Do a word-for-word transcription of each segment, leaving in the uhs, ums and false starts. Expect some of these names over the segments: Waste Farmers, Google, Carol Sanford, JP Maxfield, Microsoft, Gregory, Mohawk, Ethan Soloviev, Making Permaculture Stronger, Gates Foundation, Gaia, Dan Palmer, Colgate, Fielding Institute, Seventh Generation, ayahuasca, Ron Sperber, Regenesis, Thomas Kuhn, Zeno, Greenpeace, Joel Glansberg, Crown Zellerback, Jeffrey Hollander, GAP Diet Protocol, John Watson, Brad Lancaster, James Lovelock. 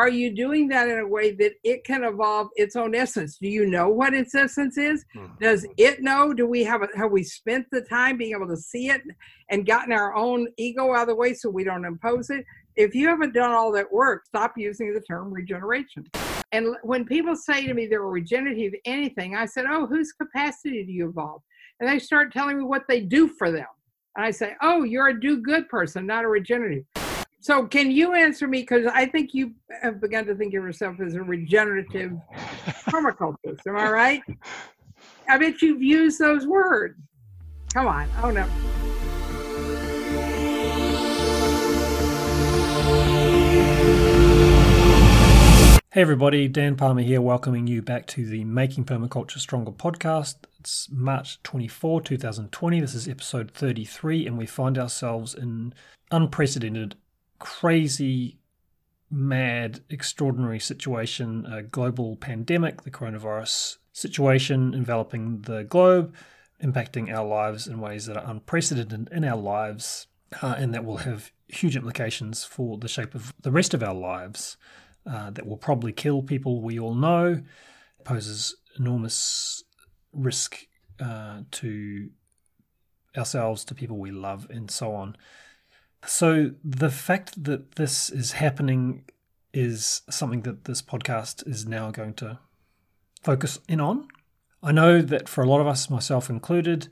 are you doing that in a way that it can evolve its own essence? Do you know what its essence is? Mm-hmm. Does it know? Do we have a, have we spent the time being able to see it and gotten our own ego out of the way so we don't impose it? If you haven't done all that work, stop using the term regeneration. And when people say to me they're regenerative anything, I said, oh, whose capacity do you evolve? And they start telling me what they do for them. And I say, oh, you're a do-good person, not a regenerative. So can you answer me? Because I think you have begun to think of yourself as a regenerative permaculturist. Am I right? I bet you've used those words. Come on. Oh, no. Hey everybody, Dan Palmer here, welcoming you back to the Making Permaculture Stronger podcast. It's March twenty-fourth, twenty twenty. This is episode thirty-three, and we find ourselves in unprecedented, crazy, mad, extraordinary situation, a global pandemic, the coronavirus situation enveloping the globe, impacting our lives in ways that are unprecedented in our lives, uh, and that will have huge implications for the shape of the rest of our lives. Uh, that will probably kill people we all know, poses enormous risk uh, to ourselves, to people we love, and so on. So the fact that this is happening is something that this podcast is now going to focus in on. I know that for a lot of us, myself included,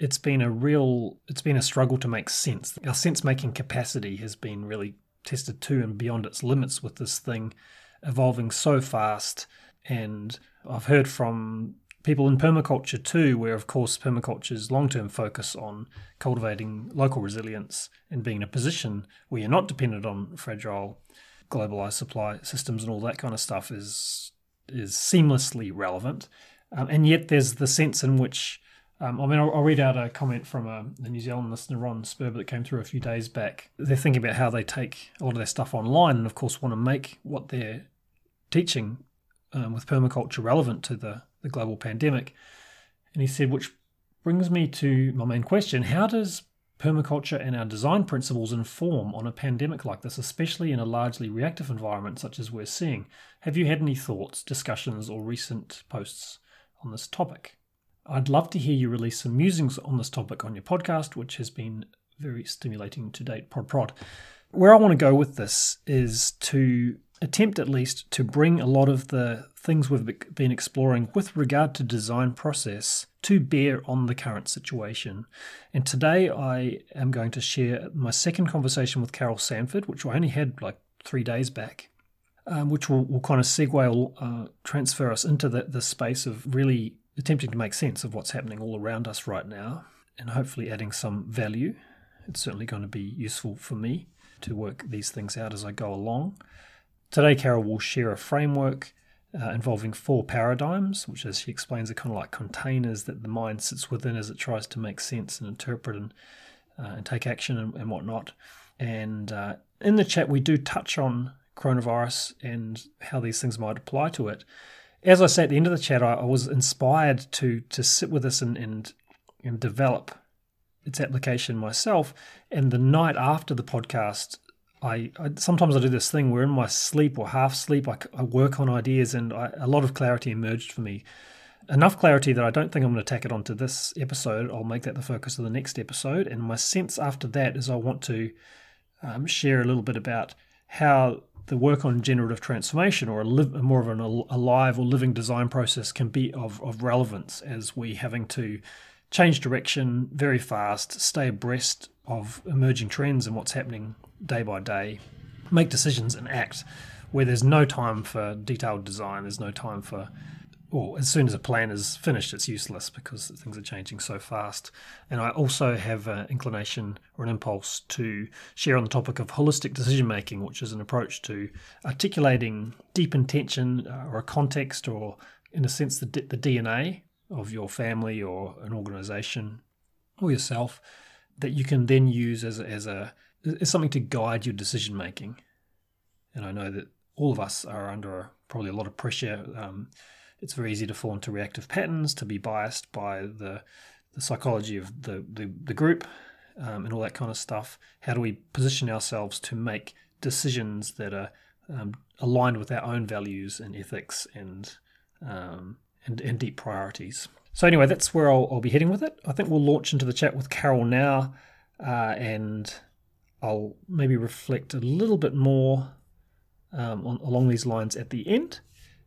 it's been a real, it's been a struggle to make sense. Our sense-making capacity has been really tested to and beyond its limits with this thing evolving so fast. And I've heard from people in permaculture too, where of course permaculture's long-term focus on cultivating local resilience and being in a position where you're not dependent on fragile globalized supply systems and all that kind of stuff is is seamlessly relevant. Um, and yet there's the sense in which, Um, I mean, I'll, I'll read out a comment from a, a New Zealand listener, Ron Sperber, that came through a few days back. They're thinking about how they take a lot of their stuff online and, of course, want to make what they're teaching um, with permaculture relevant to the, the global pandemic. And he said, which brings me to my main question, how does permaculture and our design principles inform on a pandemic like this, especially in a largely reactive environment such as we're seeing? Have you had any thoughts, discussions, or recent posts on this topic? I'd love to hear you release some musings on this topic on your podcast, which has been very stimulating to date, prod prod. Where I want to go with this is to attempt at least to bring a lot of the things we've been exploring with regard to design process to bear on the current situation. And today I am going to share my second conversation with Carol Sanford, which I only had like three days back, um, which will, will kind of segue, uh, transfer us into the, the space of really attempting to make sense of what's happening all around us right now and hopefully adding some value. It's certainly going to be useful for me to work these things out as I go along. Today, Carol will share a framework uh, involving four paradigms, which, as she explains, are kind of like containers that the mind sits within as it tries to make sense and interpret and, uh, and take action and, and whatnot. And uh, in the chat, we do touch on coronavirus and how these things might apply to it. As I say at the end of the chat, I, I was inspired to to sit with this and, and and develop its application myself. And the night after the podcast, I, I sometimes I do this thing where in my sleep or half sleep, I, I work on ideas, and I, a lot of clarity emerged for me. Enough clarity that I don't think I'm going to tack it onto this episode. I'll make that the focus of the next episode. And my sense after that is I want to um, share a little bit about how the work on generative transformation or a live, more of an alive or living design process can be of, of relevance as we having to change direction very fast, stay abreast of emerging trends and what's happening day by day, make decisions and act where there's no time for detailed design, there's no time for, or as soon as a plan is finished, it's useless because things are changing so fast. And I also have an inclination or an impulse to share on the topic of holistic decision-making, which is an approach to articulating deep intention or a context or, in a sense, the, the D N A of your family or an organization or yourself that you can then use as a, as, a, as something to guide your decision-making. And I know that all of us are under probably a lot of pressure. Um, It's very easy to fall into reactive patterns, to be biased by the, the psychology of the, the, the group um, and all that kind of stuff. How do we position ourselves to make decisions that are um, aligned with our own values and ethics and um, and, and deep priorities. So anyway, that's where I'll, I'll be heading with it. I think we'll launch into the chat with Carol now, uh, and I'll maybe reflect a little bit more um, on, along these lines at the end,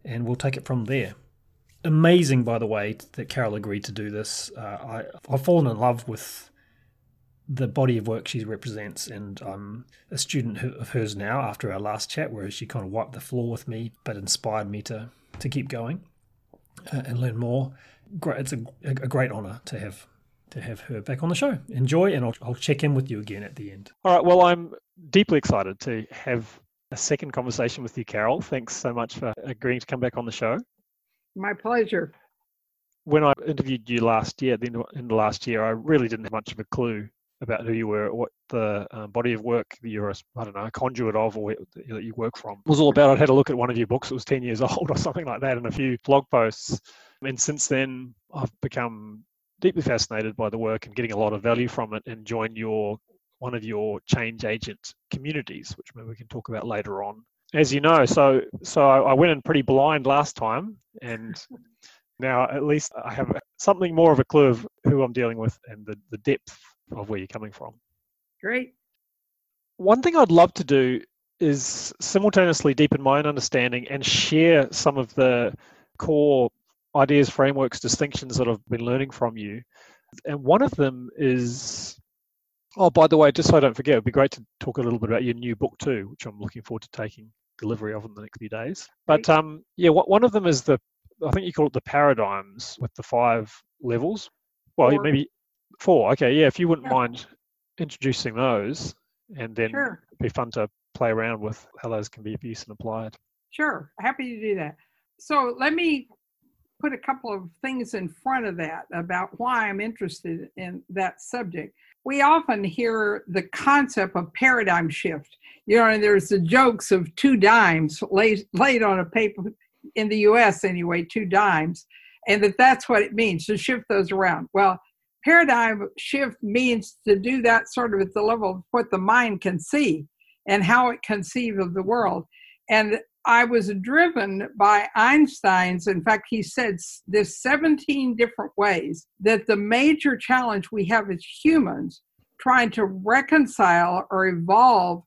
and we'll take it from there. Amazing, by the way, that Carol agreed to do this. Uh, I, I've fallen in love with the body of work she represents, and I'm a student of hers now after our last chat, where she kind of wiped the floor with me but inspired me to, to keep going uh, and learn more. It's a, a great honour to have to have her back on the show. Enjoy, and I'll, I'll check in with you again at the end. All right, well, I'm deeply excited to have a second conversation with you, Carol. Thanks so much for agreeing to come back on the show. My pleasure. When I interviewed you last year, at the end of, end of last year, I really didn't have much of a clue about who you were, what the uh, body of work that you're, a, I don't know, a conduit of, or that you work from was all about. I'd had a look at one of your books that was ten years old or something like that, and a few blog posts. And since then, I've become deeply fascinated by the work and getting a lot of value from it, and joined your one of your change agent communities, which maybe we can talk about later on. As you know, so so I went in pretty blind last time, and now at least I have something more of a clue of who I'm dealing with and the, the depth of where you're coming from. Great. One thing I'd love to do is simultaneously deepen my own understanding and share some of the core ideas, frameworks, distinctions that I've been learning from you. And one of them is, oh, by the way, just so I don't forget, it'd be great to talk a little bit about your new book too, which I'm looking forward to taking delivery of in the next few days. But um, yeah, one of them is the, I think you call it the paradigms with the five levels. Well, four. maybe four. Okay, yeah, if you wouldn't yeah. mind introducing those, and then sure. it'd be fun to play around with how those can be of use and applied. Sure, happy to do that. So let me put a couple of things in front of that about why I'm interested in that subject. We often hear the concept of paradigm shift. You know, and there's the jokes of two dimes laid, laid on a paper, in the U S anyway, two dimes, and that that's what it means, to shift those around. Well, paradigm shift means to do that sort of at the level of what the mind can see and how it conceives of the world. And I was driven by Einstein's, in fact, he said there's seventeen different ways that the major challenge we have as humans trying to reconcile or evolve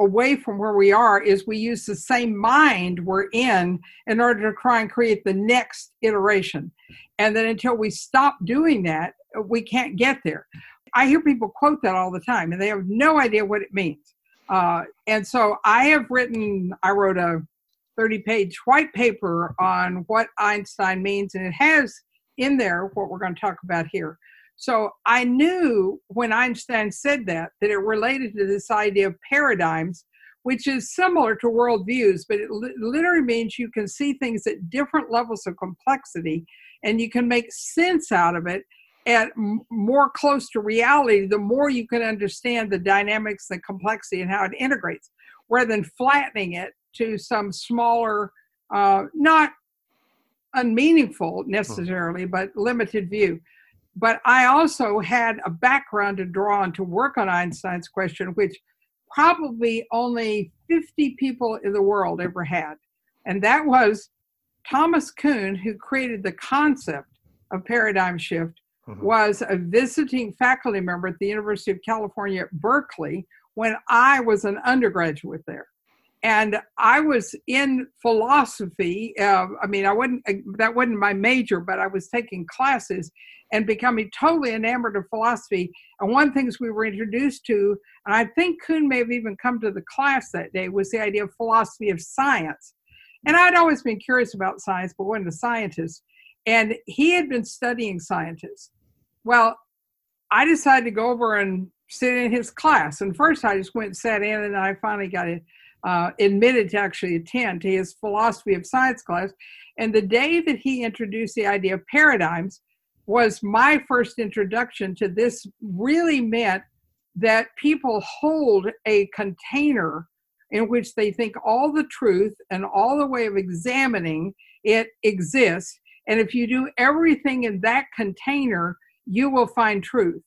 away from where we are is we use the same mind we're in in order to try and create the next iteration. And then until we stop doing that, we can't get there. I hear people quote that all the time, and they have no idea what it means. Uh, and so I have written, I wrote a thirty-page white paper on what Einstein means, and it has in there what we're going to talk about here. So I knew when Einstein said that, that it related to this idea of paradigms, which is similar to worldviews, but it li- literally means you can see things at different levels of complexity, and you can make sense out of it at m- more close to reality, the more you can understand the dynamics, the complexity, and how it integrates, rather than flattening it to some smaller, uh, not unmeaningful necessarily, but limited view. But I also had a background to draw on to work on Einstein's question, which probably only fifty people in the world ever had. And that was Thomas Kuhn, who created the concept of paradigm shift, mm-hmm. was a visiting faculty member at the University of California at Berkeley when I was an undergraduate there. And I was in philosophy. Uh, I mean, I wasn't, that wasn't my major, but I was taking classes and becoming totally enamored of philosophy. And one of the things we were introduced to, and I think Kuhn may have even come to the class that day, was the idea of philosophy of science. And I'd always been curious about science, but wasn't a scientist. And he had been studying scientists. Well, I decided to go over and sit in his class. And first I just went and sat in, and I finally got in. Uh, admitted to actually attend to his philosophy of science class. And the day that he introduced the idea of paradigms was my first introduction to this. Really meant that people hold a container in which they think all the truth and all the way of examining it exists. And if you do everything in that container, you will find truth.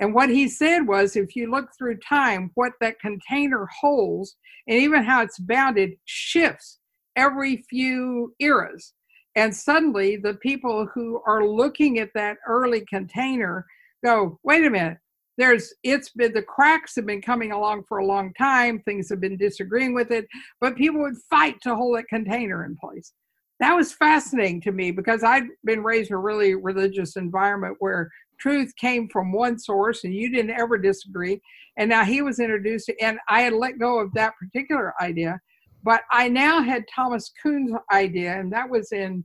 And what he said was, if you look through time, what that container holds and even how it's bounded shifts every few eras. And suddenly the people who are looking at that early container go, wait a minute, there's, it's been, the cracks have been coming along for a long time. Things have been disagreeing with it, but people would fight to hold that container in place. That was fascinating to me because I'd been raised in a really religious environment where truth came from one source and you didn't ever disagree. And now he was introduced, and I had let go of that particular idea, but I now had Thomas Kuhn's idea, and that was in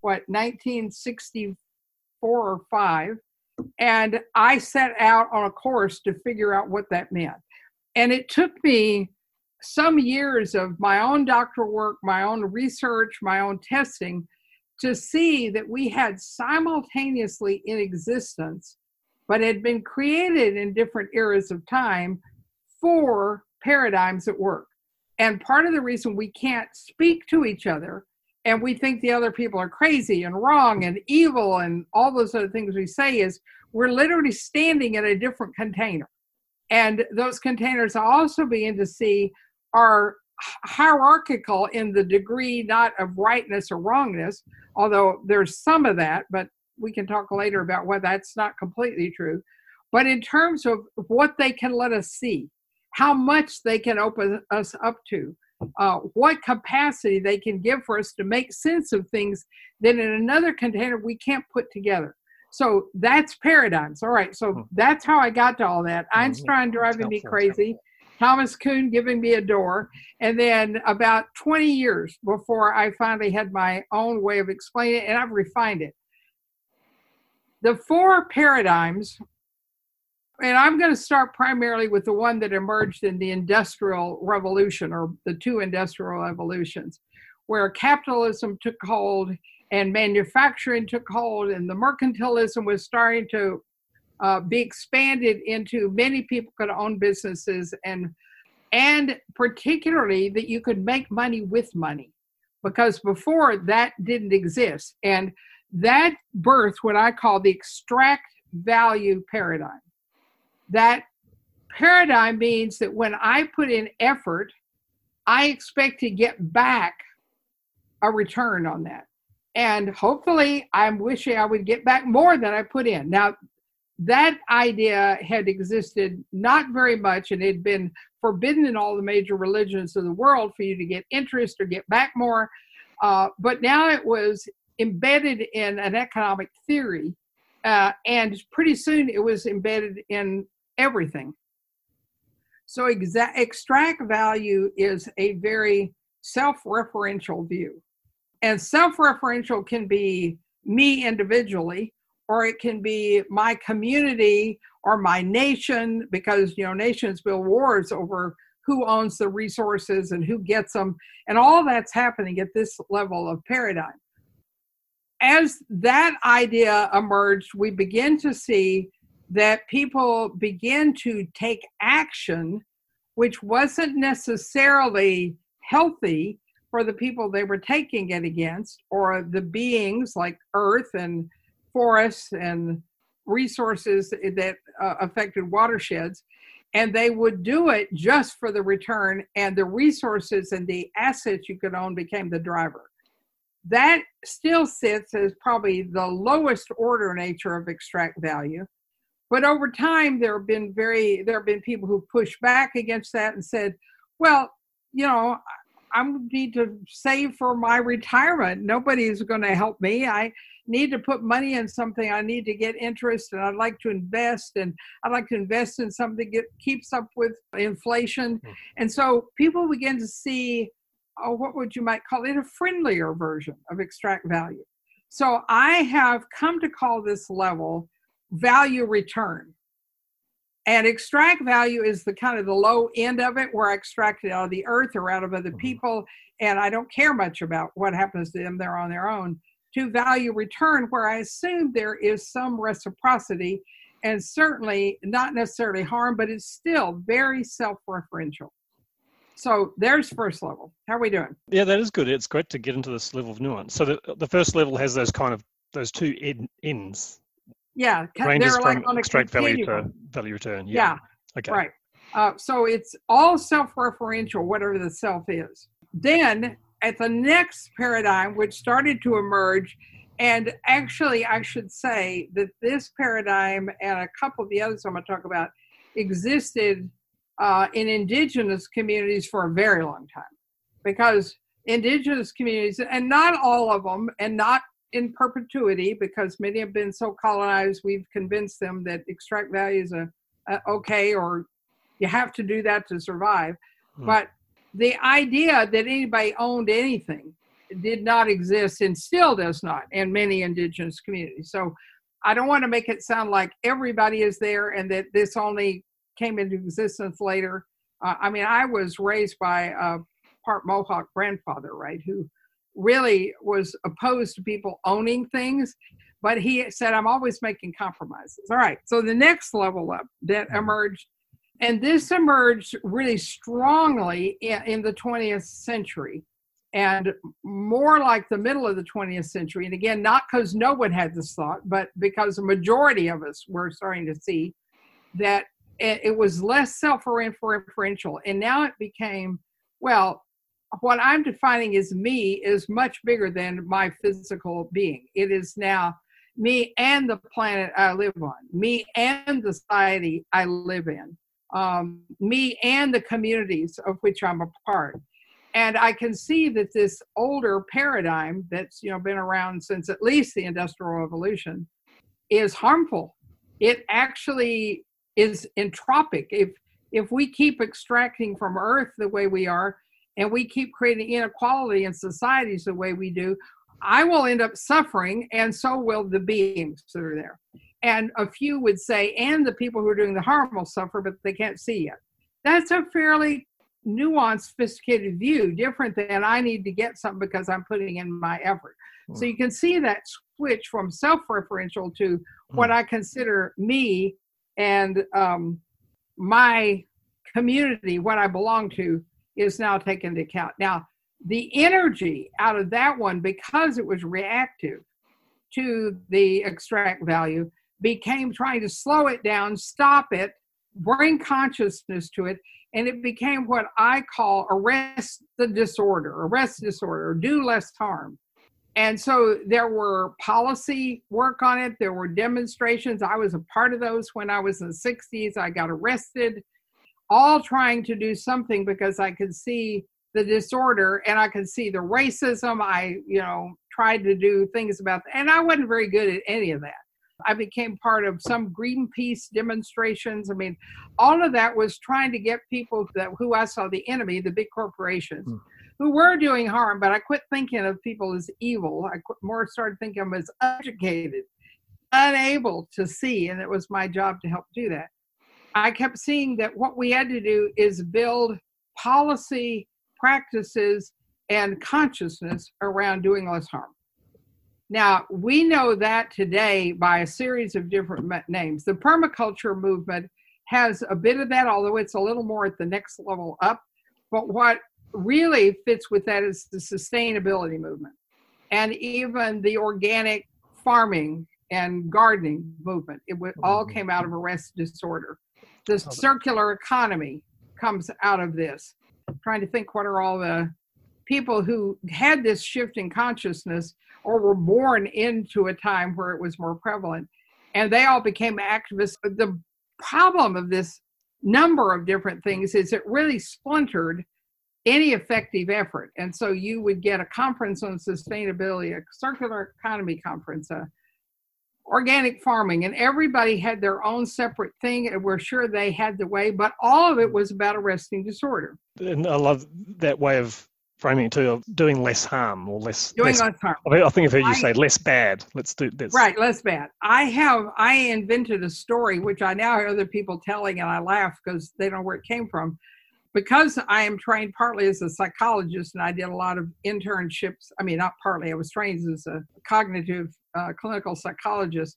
what, nineteen sixty-four or five. And I set out on a course to figure out what that meant. And it took me some years of my own doctoral work, my own research, my own testing, to see that we had simultaneously in existence, but had been created in different eras of time, four paradigms at work. And part of the reason we can't speak to each other, and we think the other people are crazy and wrong and evil and all those other things we say, is we're literally standing in a different container. And those containers I also begin to see are hierarchical in the degree, not of rightness or wrongness, although there's some of that, but we can talk later about why that's not completely true. But in terms of what they can let us see, how much they can open us up to, uh, what capacity they can give for us to make sense of things that in another container we can't put together. So that's paradigms. All right. So that's how I got to all that. Mm-hmm. Einstein driving me crazy, Thomas Kuhn giving me a door. And then about twenty years before I finally had my own way of explaining it, and I've refined it. The four paradigms, and I'm going to start primarily with the one that emerged in the Industrial Revolution, or the two industrial revolutions, where capitalism took hold and manufacturing took hold, and the mercantilism was starting to uh, be expanded into many people could own businesses, and and particularly that you could make money with money, because before that didn't exist. And that birthed what I call the extract value paradigm. That paradigm means that when I put in effort, I expect to get back a return on that. And hopefully I'm wishing I would get back more than I put in. Now, that idea had existed not very much, and it had been forbidden in all the major religions of the world for you to get interest or get back more. Uh, but now it was embedded in an economic theory, uh, and pretty soon it was embedded in everything. So exa- extract value is a very self-referential view. And self-referential can be me individually, or it can be my community or my nation, because, you know, nations build wars over who owns the resources and who gets them. And all that's happening at this level of paradigm. As that idea emerged, we begin to see that people begin to take action, which wasn't necessarily healthy for the people they were taking it against, or the beings like earth and forests and resources that uh, affected watersheds. And they would do it just for the return, and the resources and the assets you could own became the driver. That still sits as probably the lowest order nature of extract value. But over time, there have been very, there have been people who pushed back against that and said, well, you know, I need to save for my retirement. Nobody's going to help me. I need to put money in something. I need to get interest, and I'd like to invest, and I'd like to invest in something that keeps up with inflation. And so people begin to see, oh, what would you might call it, a friendlier version of extract value. So I have come to call this level value return. And extract value is the kind of the low end of it, where I extract it out of the earth or out of other people, and I don't care much about what happens to them. They're on their own. To value return, where I assume there is some reciprocity, and certainly not necessarily harm, but it's still very self-referential. So there's first level. How are we doing? Yeah, that is good. It's great to get into this level of nuance. So the, the first level has those kind of those two ends. Yeah. Ranges they're from like extract value to value return. Yeah. yeah okay. Right. Uh, so it's all self-referential, whatever the self is. Then at the next paradigm, which started to emerge, and actually I should say that this paradigm and a couple of the others I'm going to talk about existed uh, in indigenous communities for a very long time, because indigenous communities, and not all of them, and not in perpetuity, because many have been so colonized, we've convinced them that extract value is a, a okay, or you have to do that to survive. Mm. But the idea that anybody owned anything did not exist and still does not in many indigenous communities. So I don't want to make it sound like everybody is there and that this only came into existence later. Uh, I mean, I was raised by a part Mohawk grandfather, right, who really was opposed to people owning things, but he said, I'm always making compromises. All right, so the next level up that emerged, and this emerged really strongly in, in the twentieth century, and more like the middle of the twentieth century. And again, not because no one had this thought, but because a majority of us were starting to see that it was less self-referential. And now it became, well, what I'm defining as me is much bigger than my physical being. It is now me and the planet I live on, me and the society I live in, um, me and the communities of which I'm a part. And I can see that this older paradigm that's, you know, been around since at least the Industrial Revolution is harmful. It actually is entropic. If if we keep extracting from Earth the way we are, and we keep creating inequality in societies the way we do, I will end up suffering, and so will the beings that are there. And a few would say, and the people who are doing the harm will suffer, but they can't see yet. That's a fairly nuanced, sophisticated view, different than I need to get something because I'm putting in my effort. Mm. So you can see that switch from self-referential to mm. what I consider me and um, my community, what I belong to, is now taken into account. Now, the energy out of that one, because it was reactive to the extract value, became trying to slow it down, stop it, bring consciousness to it, and it became what I call arrest the disorder, arrest disorder, do less harm. And so there were policy work on it. There were demonstrations. I was a part of those when I was in the sixties. I got arrested, all trying to do something because I could see the disorder and I could see the racism. I, you know, tried to do things about that. And I wasn't very good at any of that. I became part of some Greenpeace demonstrations. I mean, all of that was trying to get people that who I saw the enemy, the big corporations, mm. who were doing harm, but I quit thinking of people as evil. I quit, more started thinking of them as uneducated, unable to see, and it was my job to help do that. I kept seeing that what we had to do is build policy practices and consciousness around doing less harm. Now, we know that today by a series of different names. The permaculture movement has a bit of that, although it's a little more at the next level up. But what really fits with that is the sustainability movement, and even the organic farming and gardening movement. It all came out of arrest disorder. The circular economy comes out of this. I'm trying to think what are all the people who had this shift in consciousness or were born into a time where it was more prevalent, and they all became activists. The problem of this number of different things is it really splintered any effective effort. And so you would get a conference on sustainability, a circular economy conference, a organic farming, and everybody had their own separate thing, and we're sure they had the way, but all of it was about arresting disorder. And I love that way of framing it too, of doing less harm or less. Doing less, less harm. I think I've heard you I, say less bad. Let's do this. Right, less bad. I have, I invented a story, which I now hear other people telling, and I laugh because they don't know where it came from. Because I am trained partly as a psychologist, and I did a lot of internships. I mean, not partly, I was trained as a cognitive uh, clinical psychologist.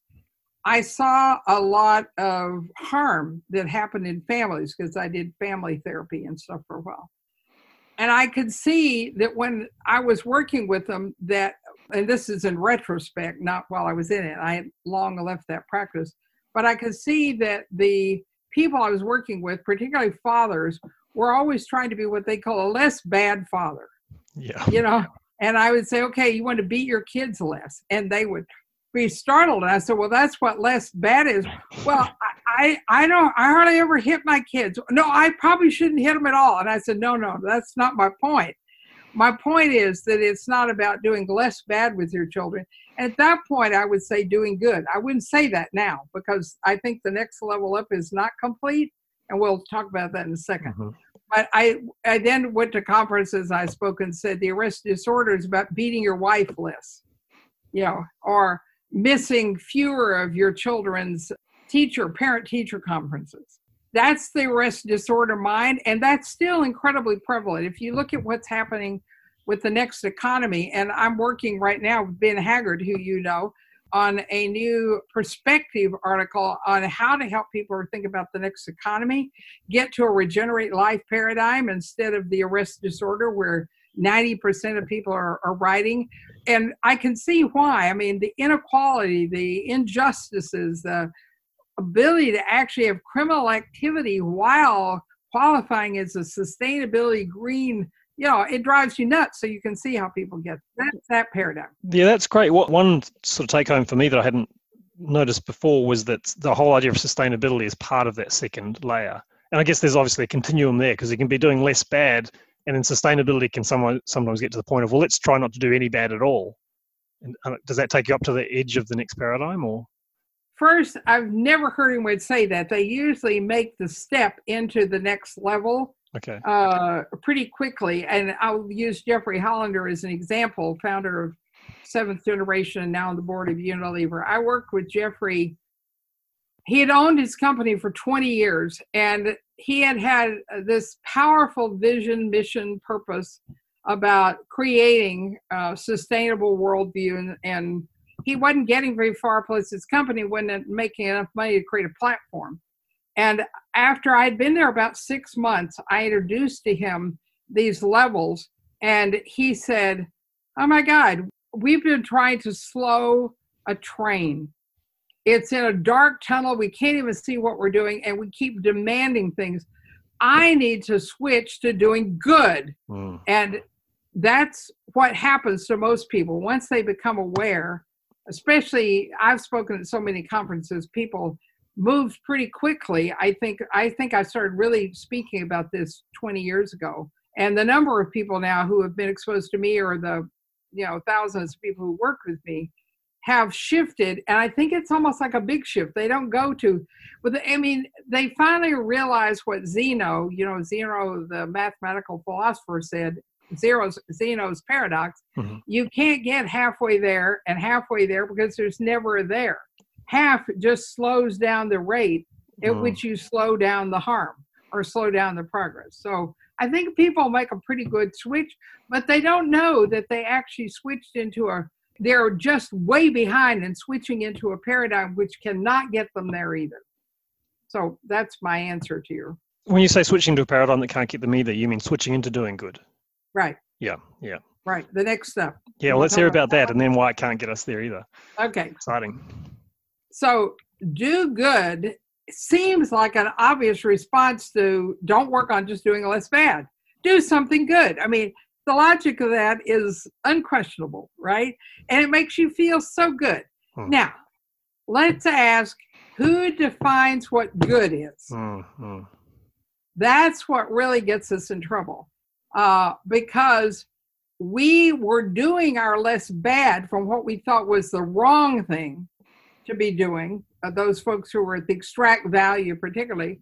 I saw a lot of harm that happened in families because I did family therapy and stuff for a while. And I could see that when I was working with them, that and this is in retrospect, not while I was in it. I had long left that practice, but I could see that the people I was working with, particularly fathers, were always trying to be what they call a less bad father. Yeah. You know, and I would say, okay, you want to beat your kids less. And they would be startled. And I said, well, that's what less bad is. Well, I, I, I don't, I hardly ever hit my kids. No, I probably shouldn't hit them at all. And I said, no, no, that's not my point. My point is that it's not about doing less bad with your children. At that point, I would say doing good. I wouldn't say that now because I think the next level up is not complete. And we'll talk about that in a second. Mm-hmm. But I, I then went to conferences. I spoke and said the arrest disorder is about beating your wife less, you know, or missing fewer of your children's teacher, parent-teacher conferences. That's the arrest disorder mind, and that's still incredibly prevalent. If you look at what's happening with the next economy, and I'm working right now with Ben Haggard, who you know, on a new perspective article on how to help people think about the next economy, get to a regenerate life paradigm instead of the arrest disorder where ninety percent of people are, are writing. And I can see why. I mean, the inequality, the injustices, the ability to actually have criminal activity while qualifying as a sustainability green, you know, it drives you nuts. So you can see how people get that, that paradigm. Yeah, that's great. What one sort of take home for me that I hadn't noticed before was that the whole idea of sustainability is part of that second layer. And I guess there's obviously a continuum there because you can be doing less bad, and then sustainability can sometimes get to the point of, well, let's try not to do any bad at all. And does that take you up to the edge of the next paradigm? Or first, I've never heard anyone say that. They usually make the step into the next level okay. uh, pretty quickly. And I'll use Jeffrey Hollander as an example, founder of Seventh Generation and now on the board of Unilever. I worked with Jeffrey. He had owned his company for twenty years, and he had had this powerful vision, mission, purpose about creating a sustainable worldview, and, and he wasn't getting very far, plus his company wasn't making enough money to create a platform. And after I'd been there about six months, I introduced to him these levels, and he said, oh my God, we've been trying to slow a train. It's in a dark tunnel. We can't even see what we're doing, and we keep demanding things. I need to switch to doing good. Mm. And that's what happens to most people. Once they become aware, especially I've spoken at so many conferences, people moved pretty quickly. I think I think I started really speaking about this twenty years ago. And the number of people now who have been exposed to me, or the, you know, thousands of people who work with me, have shifted. And I think it's almost like a big shift. They don't go to, with I mean, they finally realize what Zeno, you know, Zeno, the mathematical philosopher, said, Zeno's, Zeno's paradox. Mm-hmm. You can't get halfway there and halfway there because there's never a there. Half just slows down the rate at mm. which you slow down the harm or slow down the progress. So I think people make a pretty good switch, but they don't know that they actually switched into a, they're just way behind and switching into a paradigm which cannot get them there either. So that's my answer to you. When you say switching to a paradigm that can't get them either, you mean switching into doing good. Right. Yeah, yeah. Right, the next step. Yeah, well, let's hear about that and then why it can't get us there either. Okay. Exciting. So do good seems like an obvious response to don't work on just doing less bad. Do something good. I mean, the logic of that is unquestionable, right? And it makes you feel so good. Mm. Now, let's ask, who defines what good is? Mm, mm. That's what really gets us in trouble. Uh, because we were doing our less bad from what we thought was the wrong thing to be doing, uh, those folks who were at the extract value particularly,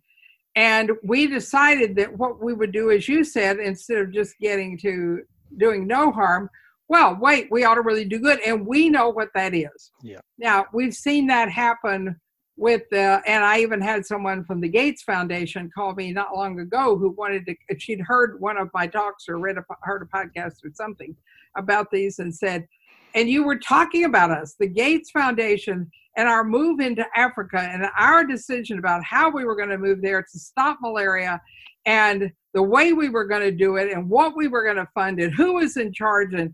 and we decided that what we would do, as you said, instead of just getting to doing no harm, well, wait, we ought to really do good, and we know what that is. Yeah. Now, we've seen that happen with the, and I even had someone from the Gates Foundation call me not long ago who wanted to, she'd heard one of my talks or read a, heard a podcast or something about these and said, and you were talking about us, the Gates Foundation and our move into Africa and our decision about how we were going to move there to stop malaria and the way we were going to do it and what we were going to fund and who was in charge and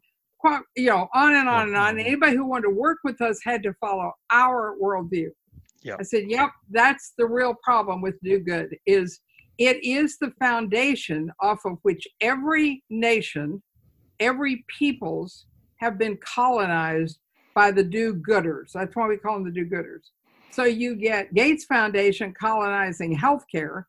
you know, on and on and on. And anybody who wanted to work with us had to follow our worldview. Yep. I said, yep, that's the real problem with do good, is it is the foundation off of which every nation, every peoples have been colonized by the do-gooders. That's why we call them the do-gooders. So you get Gates Foundation colonizing healthcare,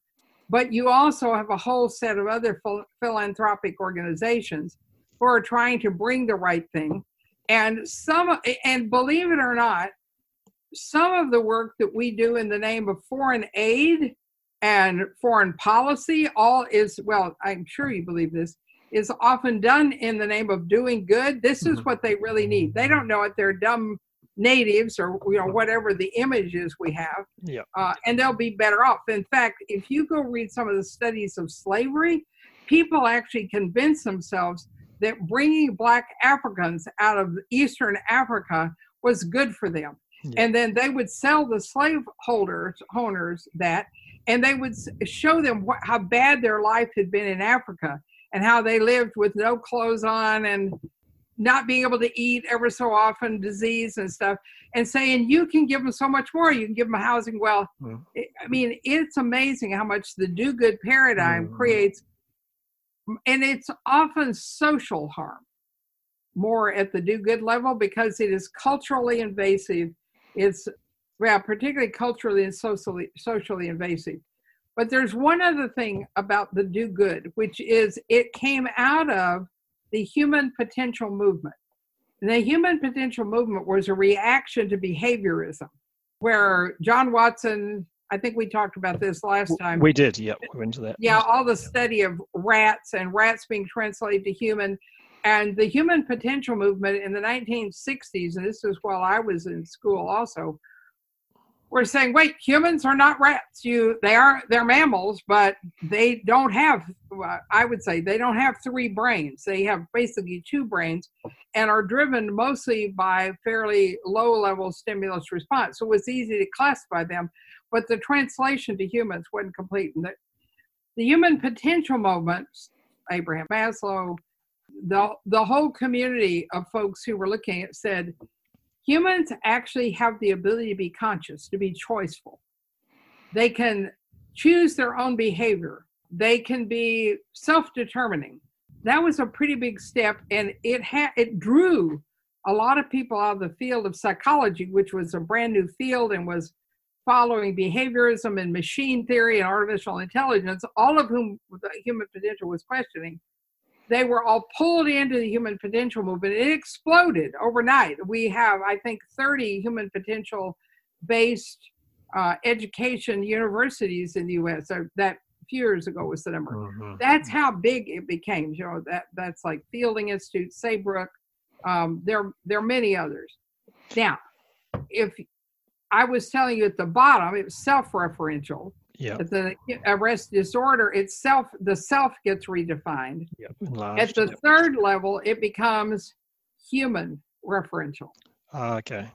but you also have a whole set of other ph- philanthropic organizations who are trying to bring the right thing. And some, and believe it or not, some of the work that we do in the name of foreign aid and foreign policy, all is, well, I'm sure you believe this, is often done in the name of doing good. This is what they really need. They don't know it. They're dumb natives, or you know, whatever the image is we have, yeah. uh, and they'll be better off. In fact, if you go read some of the studies of slavery, people actually convince themselves that bringing Black Africans out of Eastern Africa was good for them. Yeah. And then they would sell the slave holders, owners that, and they would show them what, how bad their life had been in Africa and how they lived with no clothes on and not being able to eat ever so often, disease and stuff, and saying, you can give them so much more. You can give them housing. Well, mm-hmm. it, I mean, it's amazing how much the do-good paradigm mm-hmm. creates, and it's often social harm more at the do-good level because it is culturally invasive. It's, well, particularly culturally and socially socially invasive. But there's one other thing about the do-good, which is it came out of the human potential movement. And the human potential movement was a reaction to behaviorism, where John Watson, I think we talked about this last time. We did, yeah, we went into that. Yeah, all the study of rats and rats being translated to human. And the human potential movement in the nineteen sixties, and this is while I was in school also, were saying, wait, humans are not rats. You, they are, they're mammals, but they don't have, I would say, they don't have three brains. They have basically two brains and are driven mostly by fairly low-level stimulus response. So it's easy to classify them, but the translation to humans wasn't complete. The, the human potential movement, Abraham Maslow, the the whole community of folks who were looking at said, humans actually have the ability to be conscious, to be choiceful. They can choose their own behavior. They can be self-determining. That was a pretty big step, and it ha- it drew a lot of people out of the field of psychology, which was a brand new field and was following behaviorism and machine theory and artificial intelligence, all of whom the human potential was questioning. They were all pulled into the human potential movement. It exploded overnight. We have, I think, thirty human potential-based uh, education universities in the U S So that a few years ago was the number. Mm-hmm. That's how big it became. You know, that that's like Fielding Institute, Saybrook. Um, there, there are many others. Now, if I was telling you at the bottom, it was self-referential. Yep. At the arrest disorder itself, the self gets redefined. Yep. Enlarged. At the yep. third level, it becomes human referential. Uh, okay.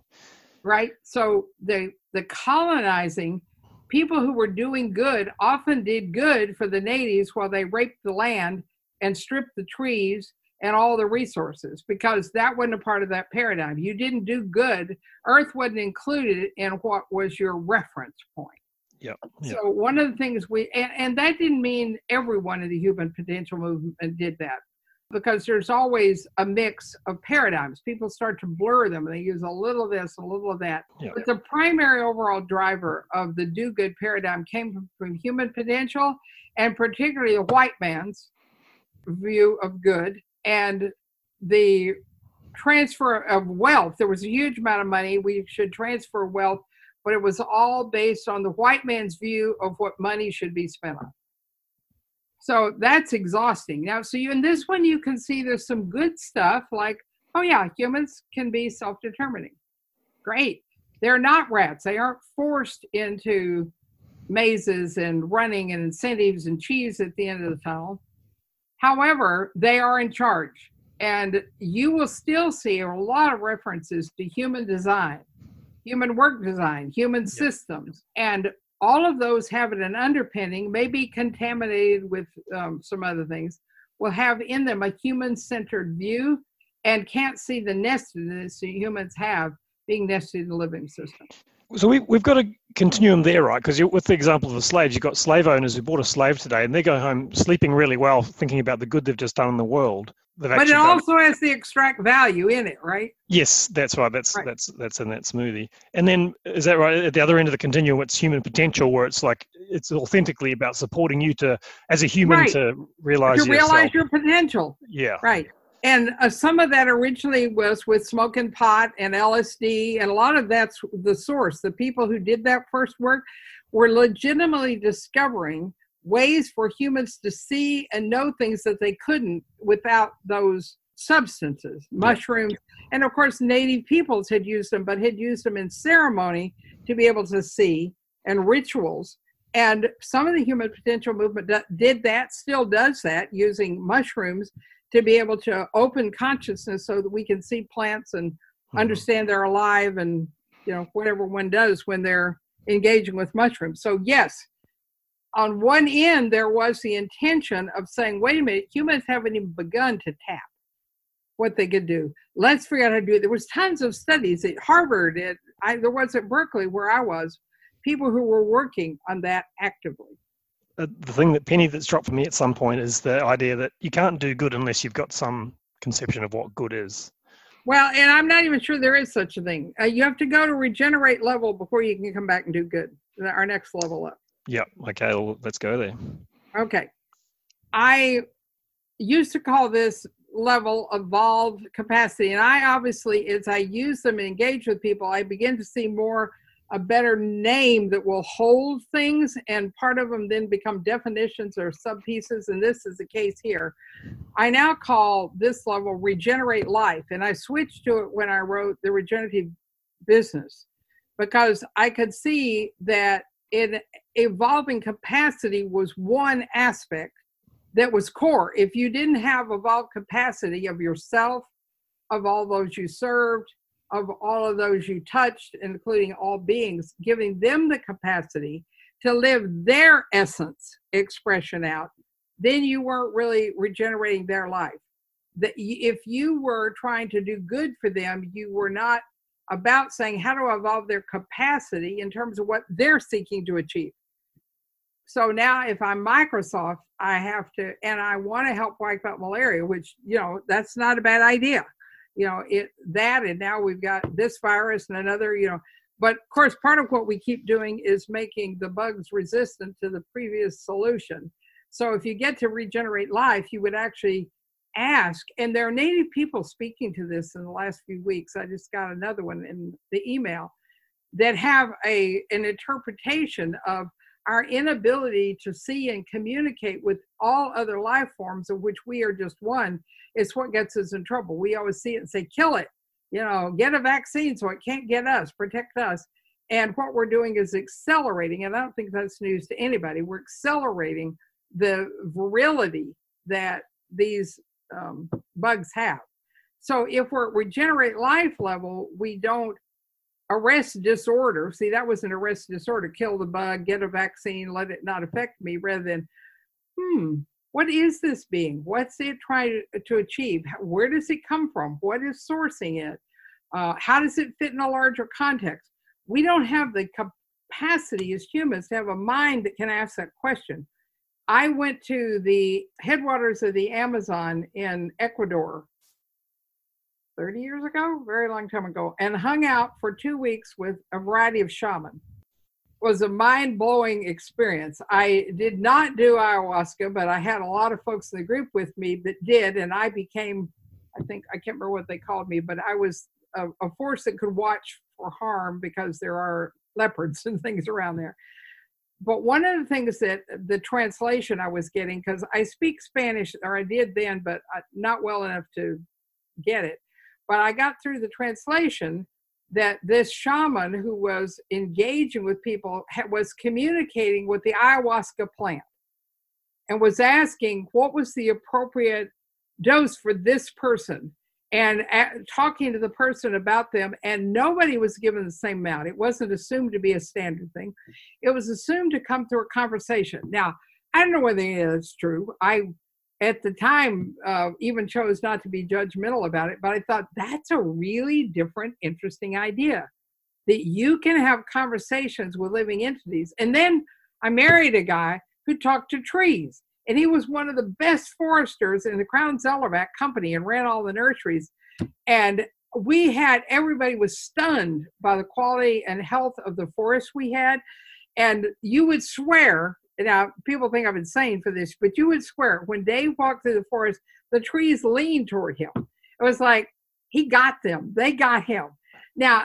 Right? So the the colonizing, people who were doing good often did good for the natives while they raped the land and stripped the trees and all the resources, because that wasn't a part of that paradigm. You didn't do good. Earth wasn't included in what was your reference point. Yep, yep. So one of the things we, and, and that didn't mean everyone in the human potential movement did that, because there's always a mix of paradigms. People start to blur them and they use a little of this, a little of that. Yep. But the primary overall driver of the do-good paradigm came from, from human potential, and particularly the white man's view of good and the transfer of wealth. There was a huge amount of money. We should transfer wealth. But it was all based on the white man's view of what money should be spent on. So that's exhausting. Now, so you, in this one, you can see there's some good stuff like, oh yeah, humans can be self-determining. Great. They're not rats. They aren't forced into mazes and running and incentives and cheese at the end of the tunnel. However, they are in charge. And you will still see a lot of references to human design, human work design, human yep. systems, and all of those have an underpinning, maybe contaminated with um, some other things, will have in them a human-centered view and can't see the nestedness that humans have being nested in the living system. So we, we've got a continuum there, right? Because with the example of the slaves, you've got slave owners who bought a slave today and they go home sleeping really well, thinking about the good they've just done in the world. But it also done. has the extract value in it, right? Yes, that's right. That's right. that's that's in that smoothie. And then, is that right? At the other end of the continuum, it's human potential, where it's like it's authentically about supporting you to, as a human, right. to realize to realize yourself. your potential. Yeah. Right. And uh, some of that originally was with smoking pot and L S D, and a lot of that's the source. The people who did that first work were legitimately discovering ways for humans to see and know things that they couldn't without those substances, mushrooms. And of course, native peoples had used them, but had used them in ceremony to be able to see, and rituals. And some of the human potential movement did that, still does that, using mushrooms to be able to open consciousness so that we can see plants and understand they're alive, and, you know, whatever one does when they're engaging with mushrooms. So yes, on one end, there was the intention of saying, wait a minute, humans haven't even begun to tap what they could do. Let's figure out how to do it. There was tons of studies at Harvard, at, I, there was at Berkeley where I was, people who were working on that actively. Uh, the thing that penny that's dropped for me at some point is the idea that you can't do good unless you've got some conception of what good is. Well, and I'm not even sure there is such a thing. Uh, you have to go to regenerate level before you can come back and do good, our next level up. Yeah. Okay. Well, let's go there. Okay. I used to call this level evolved capacity. And I obviously, as I use them and engage with people, I begin to see more, a better name that will hold things. And part of them then become definitions or sub pieces. And this is the case here. I now call this level regenerate life. And I switched to it when I wrote The Regenerative Business, because I could see that in evolving capacity was one aspect that was core. If you didn't have evolved capacity of yourself, of all those you served, of all of those you touched, including all beings, giving them the capacity to live their essence expression out, then you weren't really regenerating their life. That if you were trying to do good for them, you were not about saying, how do I evolve their capacity in terms of what they're seeking to achieve? So now if I'm Microsoft, I have to, and I want to help wipe out malaria, which, you know, that's not a bad idea. You know, it that, and now we've got this virus and another, you know, but of course, part of what we keep doing is making the bugs resistant to the previous solution. So if you get to regenerate life, you would actually ask, and there are native people speaking to this in the last few weeks. I just got another one in the email that have a an interpretation of our inability to see and communicate with all other life forms, of which we are just one, is what gets us in trouble. We always see it and say, kill it, you know, get a vaccine so it can't get us, protect us. And what we're doing is accelerating, and I don't think that's news to anybody, we're accelerating the virility that these Um, bugs have. So if we're at regenerate life level, we don't arrest disorder. See, that was an arrest disorder, kill the bug, get a vaccine, let it not affect me, rather than, hmm, what is this being? What's it trying to, to achieve? Where does it come from? What is sourcing it? Uh, how does it fit in a larger context? We don't have the capacity as humans to have a mind that can ask that question. I went to the headwaters of the Amazon in Ecuador thirty years ago, very long time ago, and hung out for two weeks with a variety of shamans. It was a mind-blowing experience. I did not do ayahuasca, but I had a lot of folks in the group with me that did, and I became, I think, I can't remember what they called me, but I was a, a force that could watch for harm because there are leopards and things around there. But one of the things that the translation I was getting, because I speak Spanish, or I did then, but I, not well enough to get it. But I got through the translation that this shaman who was engaging with people ha- was communicating with the ayahuasca plant and was asking what was the appropriate dose for this person, and at, talking to the person about them, and nobody was given the same amount. It wasn't assumed to be a standard thing. It was assumed to come through a conversation. Now, I don't know whether any of that's true. I at the time uh, even chose not to be judgmental about it, but I thought that's a really different, interesting idea, that you can have conversations with living entities. And then I married a guy who talked to trees, and he was one of the best foresters in the Crown Zellerback company and ran all the nurseries. And we had, everybody was stunned by the quality and health of the forest we had. And you would swear, now people think I'm insane for this, but you would swear when Dave walked through the forest, the trees leaned toward him. It was like, he got them, they got him. Now,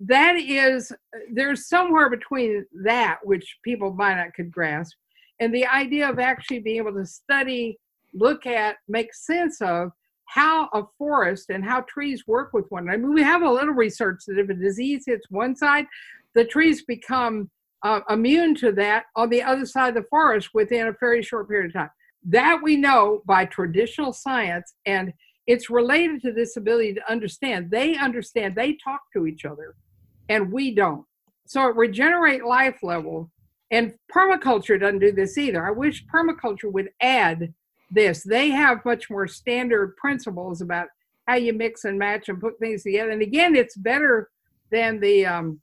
that is, there's somewhere between that, which people might not could grasp, and the idea of actually being able to study, look at, make sense of how a forest and how trees work with one another. I mean, we have a little research that if a disease hits one side, the trees become uh, immune to that on the other side of the forest within a very short period of time. That we know by traditional science, and it's related to this ability to understand. They understand, they talk to each other, and we don't. So at Regenerate Life level, and permaculture doesn't do this either. I wish permaculture would add this. They have much more standard principles about how you mix and match and put things together. And again, it's better than the um,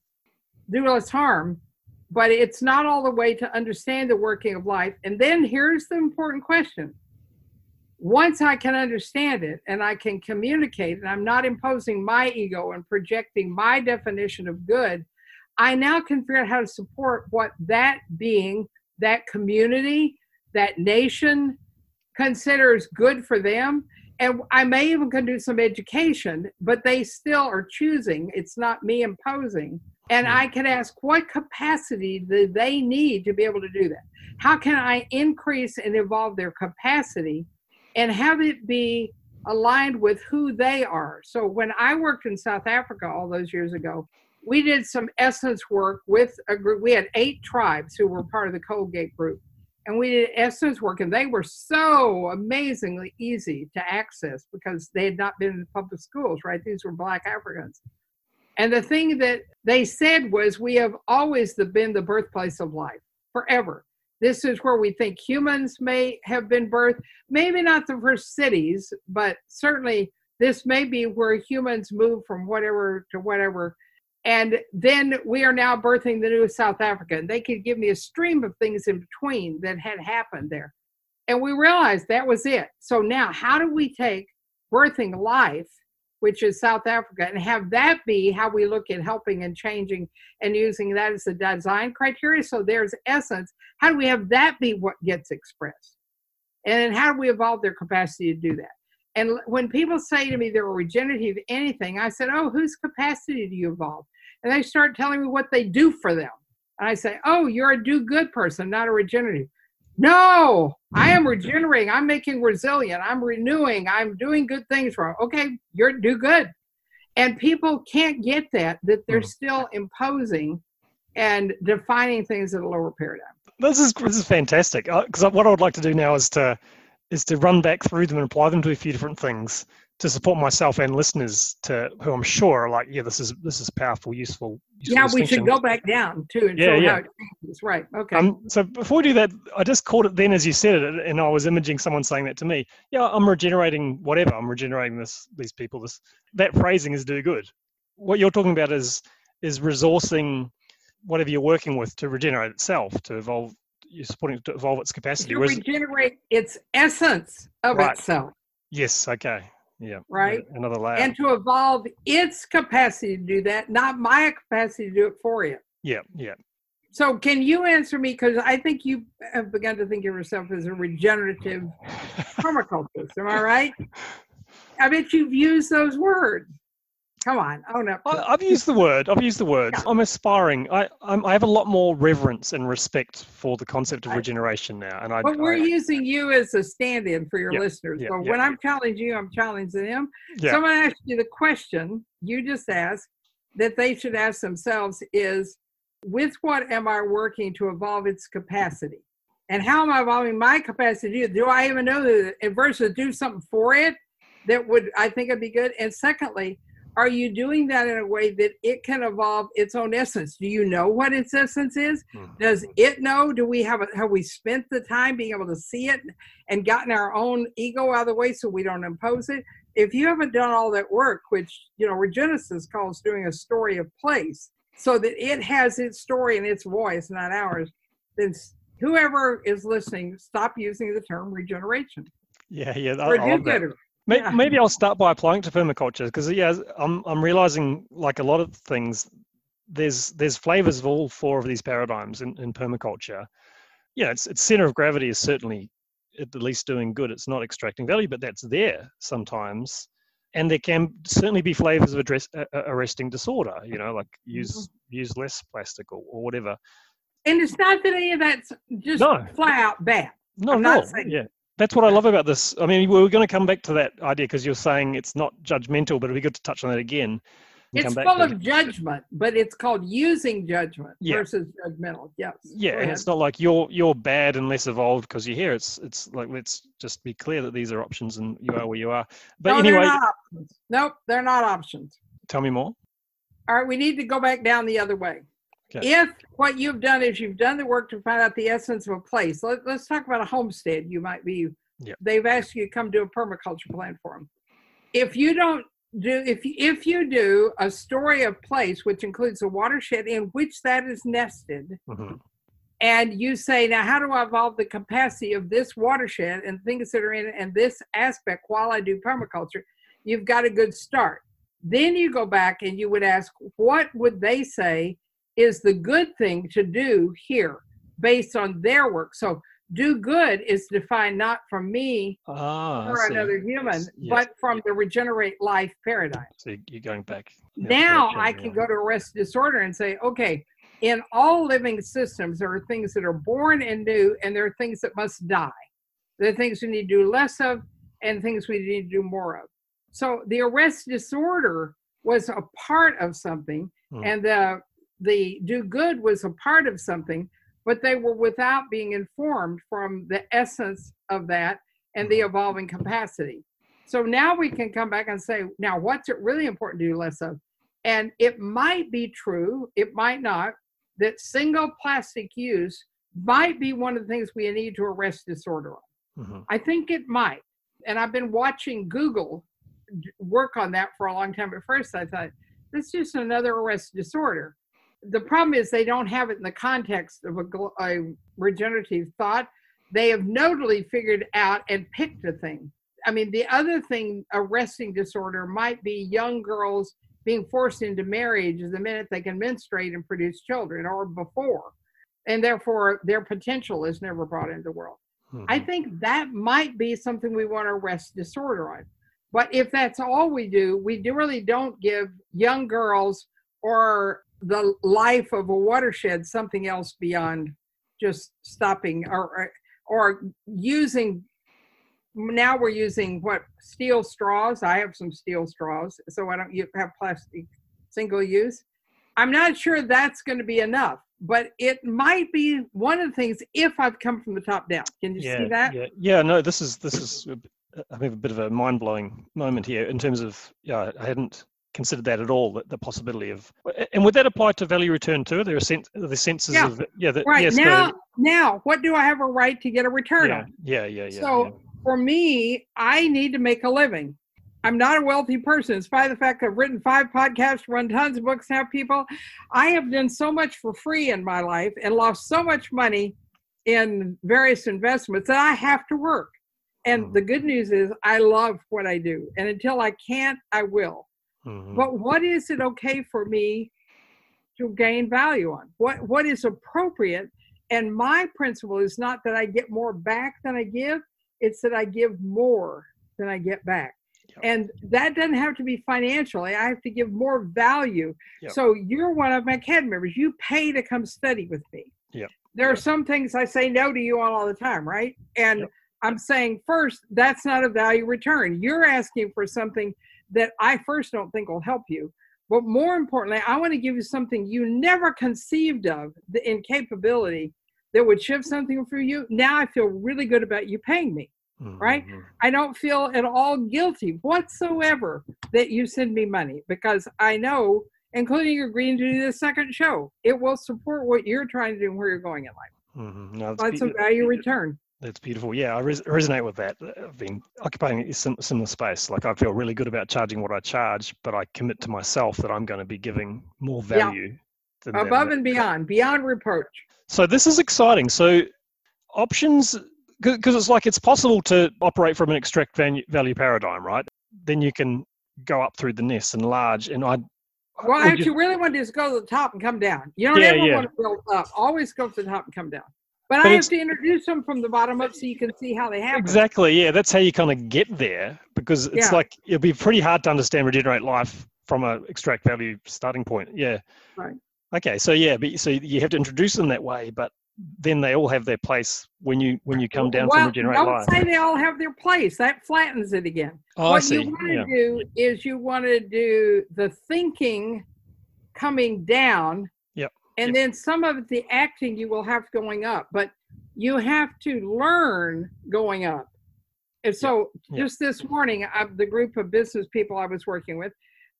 do less harm, but it's not all the way to understand the working of life. And then here's the important question. Once I can understand it and I can communicate, and I'm not imposing my ego and projecting my definition of good, I now can figure out how to support what that being, that community, that nation considers good for them. And I may even can do some education, but they still are choosing. It's not me imposing. And I can ask, what capacity do they need to be able to do that? How can I increase and evolve their capacity and have it be aligned with who they are? So when I worked in South Africa all those years ago, we did some essence work with a group. We had eight tribes who were part of the Colgate group. And we did essence work, and they were so amazingly easy to access because they had not been in public schools, right? These were Black Africans. And the thing that they said was, we have always been the birthplace of life, forever. This is where we think humans may have been birthed, maybe not the first cities, but certainly this may be where humans move from whatever to whatever. And then we are now birthing the new South Africa. And they could give me a stream of things in between that had happened there. And we realized that was it. So now how do we take birthing life, which is South Africa, and have that be how we look at helping and changing and using that as the design criteria? So there's essence. How do we have that be what gets expressed? And then how do we evolve their capacity to do that? And when people say to me they're regenerative anything, I said, oh, whose capacity do you evolve? And they start telling me what they do for them. And I say, oh, you're a do-good person, not a regenerative. No, I am regenerating. I'm making resilient. I'm renewing. I'm doing good things for them. Okay, you're do-good. And people can't get that, that they're still imposing and defining things at a lower paradigm. This is, this is fantastic. Because uh, what I would like to do now is to... is to run back through them and apply them to a few different things to support myself and listeners, to who I'm sure are like, yeah, this is this is powerful, useful. useful yeah, we should go back down too and yeah, show yeah. how it changes. Right. Okay. Um, so before we do that, I just caught it then as you said it, and I was imaging someone saying that to me. Yeah, I'm regenerating whatever. I'm regenerating this, these people. This that phrasing is do good. What you're talking about is is resourcing whatever you're working with to regenerate itself, to evolve. You're supporting it to evolve its capacity. To regenerate its essence of right. itself. Yes, okay. Yeah. Right. Another layer. And to evolve its capacity to do that, not my capacity to do it for it. Yeah, yeah. So can you answer me? Because I think you have begun to think of yourself as a regenerative permaculturist. Am I right? I bet you've used those words. Come on, own up. I've used the word. I've used the words. Yeah. I'm aspiring. I I'm, I have a lot more reverence and respect for the concept of regeneration now. And I. But we're I, using you as a stand-in for your yeah, listeners. Yeah, so yeah, when yeah. I'm challenging you, I'm challenging them. Yeah. Someone asked you the question you just asked that they should ask themselves is, with what am I working to evolve its capacity? And how am I evolving my capacity? Do I even know that? Versus do something for it that would I think would be good. And secondly, are you doing that in a way that it can evolve its own essence? Do you know what its essence is? Mm-hmm. Does it know? Do we have, a, have we spent the time being able to see it and gotten our own ego out of the way so we don't impose it? If you haven't done all that work, which, you know, Regenesis calls doing a story of place so that it has its story and its voice, not ours, then whoever is listening, stop using the term regeneration. Yeah, yeah. That, or do better. Maybe, yeah. maybe I'll start by applying to permaculture because, yeah, I'm I'm realizing, like a lot of things, there's there's flavors of all four of these paradigms in, in permaculture. Yeah, its its center of gravity is certainly at least doing good. It's not extracting value, but that's there sometimes. And there can certainly be flavors of address, uh, arresting disorder, you know, like use mm-hmm. use less plastic or, or whatever. And it's not that any of that's just no. fly out bad. No, I'm no, not yeah. That's what I love about this. I mean, we were going to come back to that idea because you're saying it's not judgmental, but it'd be good to touch on that again. We'll it's full of judgment, but it's called using judgment yeah. versus judgmental. Yes. Yeah, and it's not like you're you're bad and less evolved because you're here. It's it's like, let's just be clear that these are options and you are where you are. But no, anyway, they're not options. Nope, they're not options. Tell me more. All right, we need to go back down the other way. Okay. If what you've done is you've done the work to find out the essence of a place, let, let's talk about a homestead. You might be, yep. they've asked you to come do a permaculture plan for them. If you don't do, if you, if you do a story of place, which includes a watershed in which that is nested, mm-hmm. and you say, now, how do I evolve the capacity of this watershed and things that are in it and this aspect while I do permaculture, you've got a good start. Then you go back and you would ask, what would they say is the good thing to do here based on their work? So do good is defined not from me ah, or another human, yes. but from yes. the regenerate life paradigm. So you're going back. You're now I can go to arrest disorder and say, okay, in all living systems, there are things that are born and new, and there are things that must die. There are things we need to do less of and things we need to do more of. So the arrest disorder was a part of something, hmm. and the The do good was a part of something, but they were without being informed from the essence of that and the evolving capacity. So now we can come back and say, now what's it really important to do less of? And it might be true, it might not, that single plastic use might be one of the things we need to arrest disorder on. Mm-hmm. I think it might. And I've been watching Google work on that for a long time. At first I thought, that's just another arrest disorder. The problem is they don't have it in the context of a, a regenerative thought. They have nodally figured out and picked a thing. I mean, the other thing, arresting disorder, might be young girls being forced into marriage the minute they can menstruate and produce children or before, and therefore their potential is never brought into the world. Mm-hmm. I think that might be something we want to arrest disorder on. But if that's all we do, we do really don't give young girls or the life of a watershed something else beyond just stopping or or using. Now we're using what, steel straws. I have some steel straws, so I don't have plastic single use. I'm not sure that's going to be enough, but it might be one of the things if I've come from the top down. Can you yeah, see that? Yeah, yeah, no, this is this is I have a bit of a mind-blowing moment here in terms of, yeah, I hadn't considered that at all, that the possibility of, and would that apply to value return too? There are sen- the senses yeah. of, yeah, the, right. yes, now, the, now, what do I have a right to get a return yeah, on? Yeah, yeah, yeah. So yeah. for me, I need to make a living. I'm not a wealthy person, despite the fact that I've written five podcasts, run tons of books, now people, I have done so much for free in my life and lost so much money in various investments that I have to work. And mm. the good news is I love what I do. And until I can't, I will. Mm-hmm. But what is it okay for me to gain value on? What What is appropriate? And my principle is not that I get more back than I give. It's that I give more than I get back. Yep. And that doesn't have to be financial. I have to give more value. Yep. So you're one of my C A D members. You pay to come study with me. Yep. There are yep. some things I say no to you on all the time, right? And yep. I'm saying, first, that's not a value return. You're asking for something that I first don't think will help you. But more importantly, I want to give you something you never conceived of, the incapability that would shift something for you. Now I feel really good about you paying me. Mm-hmm. Right? I don't feel at all guilty whatsoever that you send me money, because I know, including agreeing to do the second show, it will support what you're trying to do and where you're going in life. Mm-hmm. No, that's Lots be- of value return. That's beautiful. Yeah, I res- resonate with that. I've been occupying a sim- similar space. Like, I feel really good about charging what I charge, but I commit to myself that I'm going to be giving more value. Yeah. Than Above that. and beyond, beyond reproach. So this is exciting. So options, because it's like, it's possible to operate from an extract value paradigm, right? Then you can go up through the nest and large. And I, well, what you really want to do is go to the top and come down. You don't yeah, ever yeah. want to build up. Always go to the top and come down. But, but I have to introduce them from the bottom up so you can see how they happen. Exactly, yeah. That's how you kind of get there, because it's yeah. like, it'll be pretty hard to understand Regenerate Life from an extract value starting point. Yeah. Right. Okay, so yeah, but so you have to introduce them that way, but then they all have their place when you when you come down well, from Regenerate don't Life. Don't say they all have their place. That flattens it again. Oh, what I see. What you want to yeah. do is you want to do the thinking coming down. And then some of the acting you will have going up, but you have to learn going up. And so yeah. just this morning, I, the group of business people I was working with,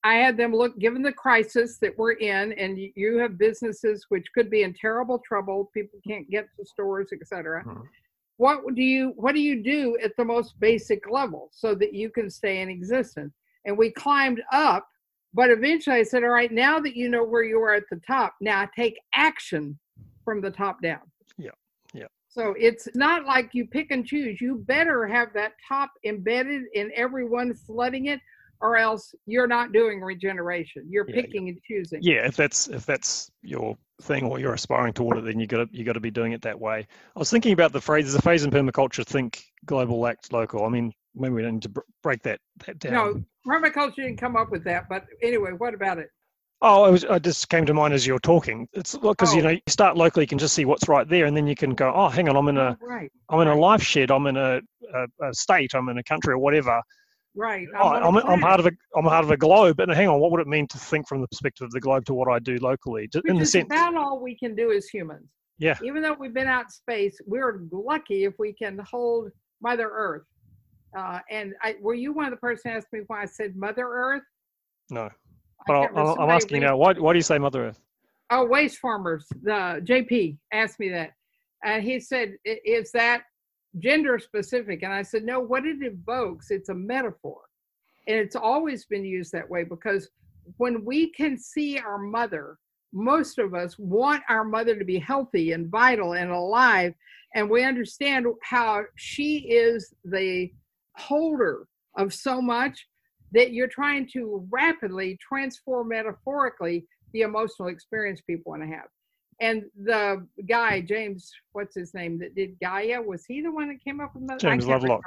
I had them look, given the crisis that we're in, and you have businesses which could be in terrible trouble, people can't get to stores, et cetera. Mm-hmm. What do you, what do you do at the most basic level so that you can stay in existence? And we climbed up. But eventually I said, all right, now that you know where you are at the top, now take action from the top down. Yeah, yeah. So it's not like you pick and choose. You better have that top embedded in everyone flooding it, or else you're not doing regeneration. You're yeah, picking yeah. and choosing. Yeah, if that's if that's your thing or you're aspiring toward it, then you gotta you gotta be doing it that way. I was thinking about the phrase, there's a phrase in permaculture, think global, act local. I mean, maybe we don't need to break that, that down. No, permaculture didn't come up with that, but anyway, what about it? Oh, it was, I just came to mind as you're talking. It's because oh. you know, you start locally, you can just see what's right there, and then you can go, oh, hang on, I'm in a, right. I'm in right. a life shed, I'm in a, a, a state, I'm in a country or whatever. Right. I'm, oh, I'm, I'm part of a, I'm part of a globe, and hang on, what would it mean to think from the perspective of the globe to what I do locally? Which in the is sense, about all we can do as humans. Yeah. Even though we've been out in space, we're lucky if we can hold Mother Earth. Uh, and I, were you one of the person who asked me why I said Mother Earth? No, but I'll, I'll, I'm asking you now. Why, why do you say Mother Earth? Oh, Waste Farmers, the J P asked me that, and he said, "Is that gender specific?" And I said, "No. What it evokes, it's a metaphor, and it's always been used that way because when we can see our mother, most of us want our mother to be healthy and vital and alive, and we understand how she is the holder of so much that you're trying to rapidly transform metaphorically the emotional experience people want to have." And the guy, James, what's his name, that did Gaia, was he the one that came up with Mother Earth? James Lovelock.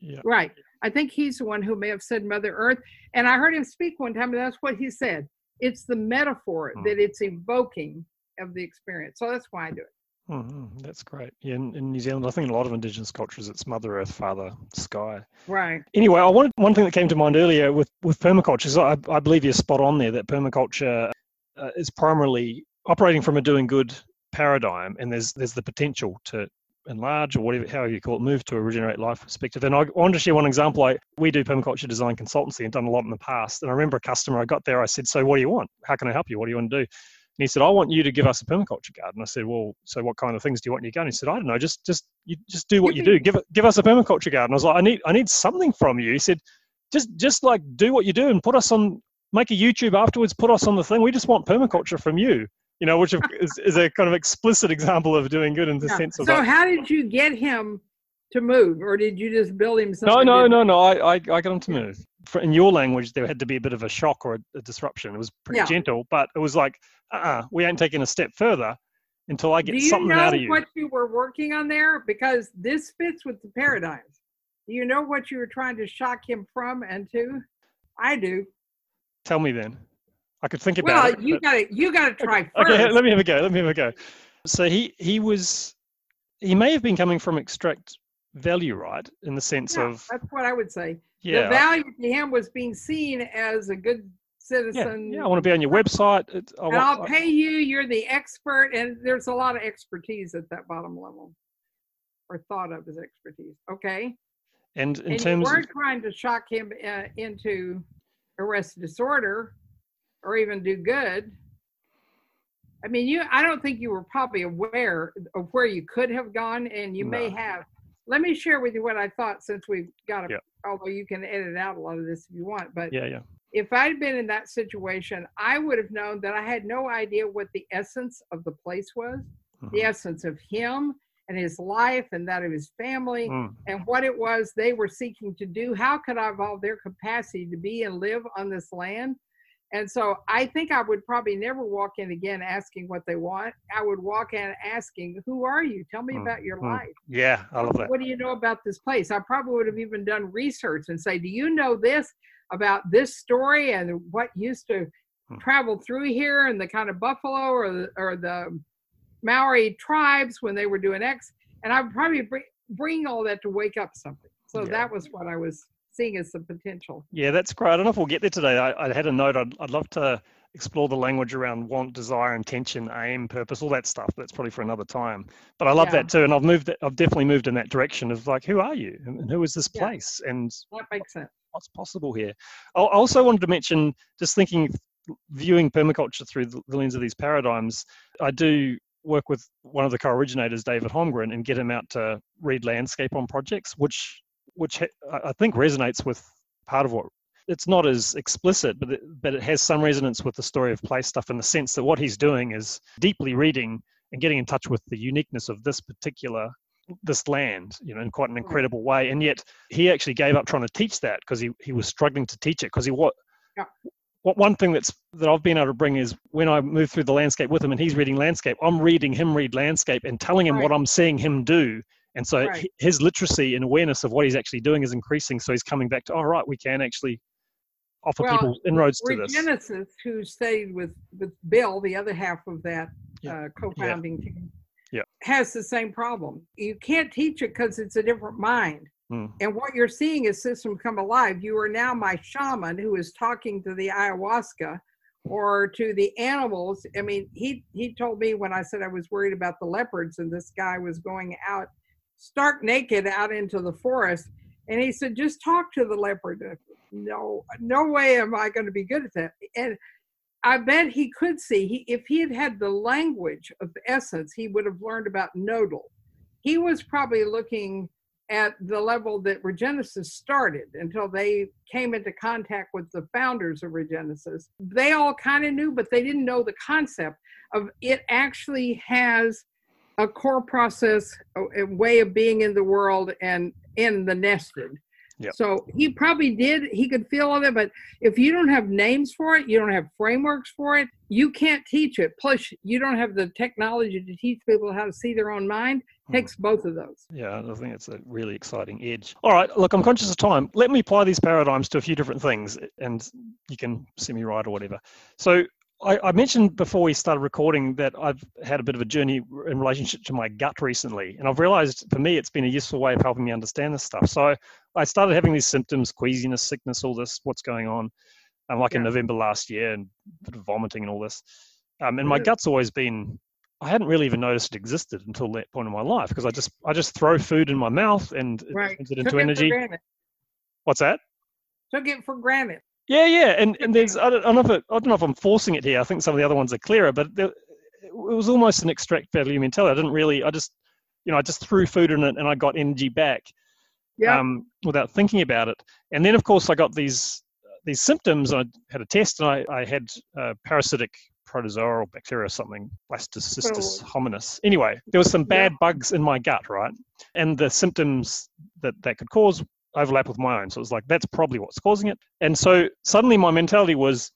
Yeah. Right. I think he's the one who may have said Mother Earth. And I heard him speak one time, and that's what he said. It's the metaphor mm. that it's evoking of the experience. So that's why I do it. Mm-hmm. That's great. Yeah, in, in New Zealand, I think in a lot of Indigenous cultures, it's Mother Earth, Father Sky. Right. Anyway, I wanted one thing that came to mind earlier with, with permaculture is I, I believe you're spot on there that permaculture uh, is primarily operating from a doing good paradigm, and there's there's the potential to enlarge or whatever, however you call it, move to a regenerate life perspective. And I wanted to share one example. I, we do permaculture design consultancy and done a lot in the past. And I remember a customer I got there, I said, "So what do you want? How can I help you? What do you want to do?" And he said, "I want you to give us a permaculture garden." I said, "Well, so what kind of things do you want in your garden?" He said, "I don't know, just just you just do what you do. Give give us a permaculture garden." I was like, I need I need something from you. He said, Just just like do what you do and put us on, make a YouTube afterwards, put us on the thing. We just want permaculture from you." You know, which is, is a kind of explicit example of doing good in the yeah. sense of. So like, how did you get him to move, or did you just build him something? No, no, no, no. I, I, I got him to move. For, in your language, there had to be a bit of a shock or a, a disruption. It was pretty yeah. gentle, but it was like, uh-uh, we ain't taking a step further until I get something out of you. Do you know what you were working on there? Because this fits with the paradigms. Do you know what you were trying to shock him from and to? I do. Tell me then. I could think about well, it. Well, you got to you got to try okay, first. Okay, let me have a go. Let me have a go. So he he was, he may have been coming from extract value, right? In the sense yeah, of that's what I would say. Yeah, the value to him was being seen as a good citizen. Yeah, yeah I want to be on your website. It, I and want, I'll pay I, you. You're the expert, and there's a lot of expertise at that bottom level, or thought of as expertise. Okay. And in and terms, you weren't of, trying to shock him uh, into arrest disorder or even do good. I mean, you, I don't think you were probably aware of where you could have gone, and you no. may have. Let me share with you what I thought, since we've got a, yeah. although you can edit out a lot of this if you want, but yeah, yeah. if I'd been in that situation, I would have known that I had no idea what the essence of the place was, mm-hmm. the essence of him and his life and that of his family, mm. and what it was they were seeking to do. How could I evolve their capacity to be and live on this land? And so I think I would probably never walk in again asking what they want. I would walk in asking, who are you? Tell me mm, about your mm, life. Yeah, I love that. What do you know about this place? I probably would have even done research and say, do you know this about this story and what used to mm. travel through here and the kind of buffalo or the, or the Maori tribes when they were doing X? And I would probably bring, bring all that to wake up something. So yeah. that was what I was seeing as the potential. Yeah, that's great. I don't know if we'll get there today. I, I had a note. I'd, I'd love to explore the language around want, desire, intention, aim, purpose, all that stuff. That's probably for another time. But I love yeah. that too. And I've moved. I've definitely moved in that direction of like, who are you, and who is this yeah. place, and that makes sense. What's possible here? I also wanted to mention, just thinking, viewing permaculture through the lens of these paradigms. I do work with one of the co-originators, David Holmgren, and get him out to read landscape on projects, which. which I think resonates with part of what, it's not as explicit, but it, but it has some resonance with the story of place stuff, in the sense that what he's doing is deeply reading and getting in touch with the uniqueness of this particular, this land, you know, in quite an incredible way. And yet he actually gave up trying to teach that because he, he was struggling to teach it. Because he what, yeah. what one thing that's that I've been able to bring is when I move through the landscape with him and he's reading landscape, I'm reading him read landscape and telling him right. what I'm seeing him do. And so right. his literacy and awareness of what he's actually doing is increasing. So he's coming back to, oh, right, we can actually offer well, people inroads to this. Regenesis, who stayed with, with Bill, the other half of that yeah. uh, co-founding yeah. team, yeah. has the same problem. You can't teach it because it's a different mind. Mm. And what you're seeing is system come alive. You are now my shaman who is talking to the ayahuasca or to the animals. I mean, he, he told me when I said I was worried about the leopards and this guy was going out stark naked out into the forest, and he said, just talk to the leopard. No, no way am I going to be good at that. And I bet he could see, he, if he had had the language of the essence, he would have learned about nodal. He was probably looking at the level that Regenesis started until they came into contact with the founders of Regenesis. They all kind of knew, but they didn't know the concept of it actually has a core process, a way of being in the world and in the nested. Yep. So he probably did, he could feel all that, but if you don't have names for it, you don't have frameworks for it, you can't teach it. Plus, you don't have the technology to teach people how to see their own mind. It takes both of those. Yeah, I think it's a really exciting edge. All right, look, I'm conscious of time. Let me apply these paradigms to a few different things, and you can see me right or whatever. So I, I mentioned before we started recording that I've had a bit of a journey in relationship to my gut recently. And I've realized for me, it's been a useful way of helping me understand this stuff. So I started having these symptoms, queasiness, sickness, all this, what's going on, um, like yeah. in November last year, and a bit of vomiting and all this. Um, and my gut's always been, I hadn't really even noticed it existed until that point in my life, because I just I just throw food in my mouth and right. it turns it Took into it energy. What's that? Took it for granted. Yeah, yeah, and and there's I don't, I, don't know if it, I don't know if I'm forcing it here. I think some of the other ones are clearer, but there, it was almost an extract value mentality. I didn't really, I just, you know, I just threw food in it and I got energy back, yeah, um, without thinking about it. And then of course I got these these symptoms. I had a test and I I had uh, parasitic protozoa or bacteria or something, blastocystis oh. hominis. Anyway, there was some bad yeah. bugs in my gut, right? And the symptoms that that could cause overlap with my own. So it was like, that's probably what's causing it. And so suddenly my mentality was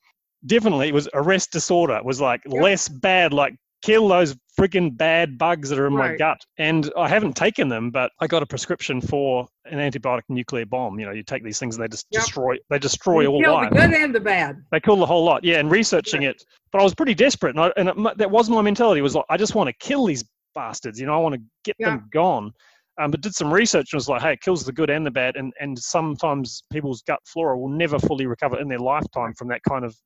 definitely, it was arrest disorder. It was like yep. less bad, like kill those freaking bad bugs that are in right. my gut. And I haven't taken them, but I got a prescription for an antibiotic nuclear bomb. You know, you take these things and they just yep. destroy, they destroy you all life. The good and the bad. They kill the whole lot. Yeah. And researching yep. it, but I was pretty desperate. And, I, and it, that was my mentality, was like, I just want to kill these bastards. You know, I want to get yep. them gone. Um, but did some research and was like, hey, it kills the good and the bad. And, and sometimes people's gut flora will never fully recover in their lifetime from that kind of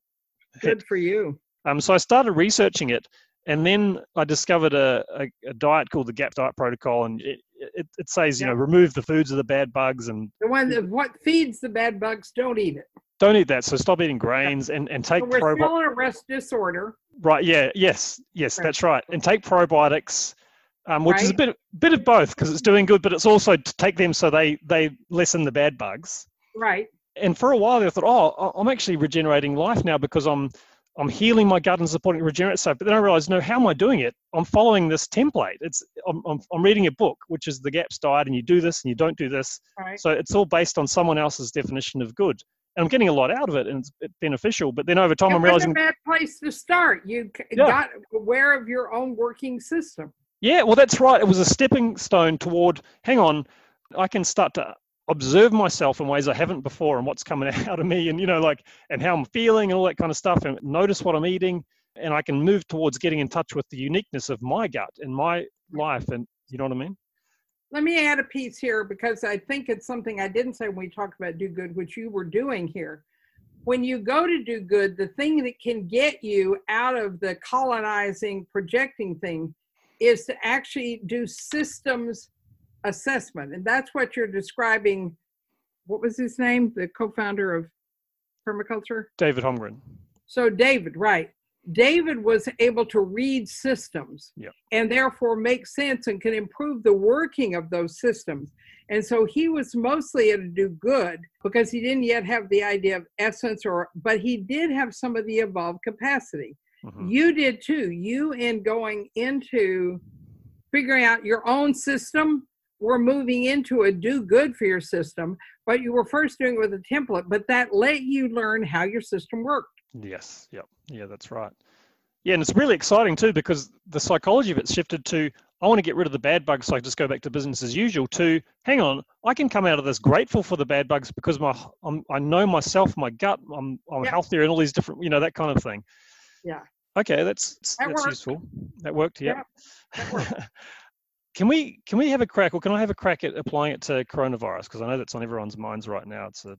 hit. Good for you. Um, so I started researching it. And then I discovered a, a, a diet called the G A P Diet Protocol. And it, it, it says, you yeah. know, remove the foods of the bad bugs. And the one that what feeds the bad bugs, don't eat it. Don't eat that. So stop eating grains yeah. and, and take so we're probi- still in a rest disorder. Right. Yeah. Yes. Yes, right. That's right. And take probiotics, um, which right. is a bit, bit of both, because it's doing good, but it's also to take them so they, they lessen the bad bugs. Right. And for a while, I thought, oh, I'm actually regenerating life now because I'm I'm healing my gut and supporting regenerative stuff. But then I realized, no, how am I doing it? I'm following this template. It's I'm, I'm, I'm reading a book, which is the GAPS diet, and you do this and you don't do this. Right. So it's all based on someone else's definition of good. And I'm getting a lot out of it, and it's beneficial. But then over time, and I'm realizing... It's a bad place to start. You yeah. got aware of your own working system. Yeah, well, that's right. It was a stepping stone toward, hang on, I can start to observe myself in ways I haven't before, and what's coming out of me, and you know, like, and how I'm feeling and all that kind of stuff, and notice what I'm eating, and I can move towards getting in touch with the uniqueness of my gut and my life, and you know what I mean? Let me add a piece here, because I think it's something I didn't say when we talked about do good, which you were doing here. When you go to do good, the thing that can get you out of the colonizing, projecting thing is to actually do systems assessment. And that's what you're describing. What was his name? The co-founder of permaculture? David Holmgren. So David, right. David was able to read systems yep. and therefore make sense and can improve the working of those systems. And so he was mostly able to do good because he didn't yet have the idea of essence, or, but he did have some of the evolved capacity. Mm-hmm. You did too. You in going into figuring out your own system, we're moving into a do good for your system, but you were first doing it with a template, but that let you learn how your system worked. Yes. Yep. Yeah, that's right. Yeah. And it's really exciting too, because the psychology of it's shifted to, I want to get rid of the bad bugs, so I just go back to business as usual, to hang on, I can come out of this grateful for the bad bugs because my, I'm, I know myself, my gut, I'm, I'm yep. healthier and all these different, you know, that kind of thing. Yeah. Okay. That's, that that's worked. Useful. That worked. Yeah. Yep. That worked. Can we can we have a crack, or can I have a crack at applying it to coronavirus? Because I know that's on everyone's minds right now. It's a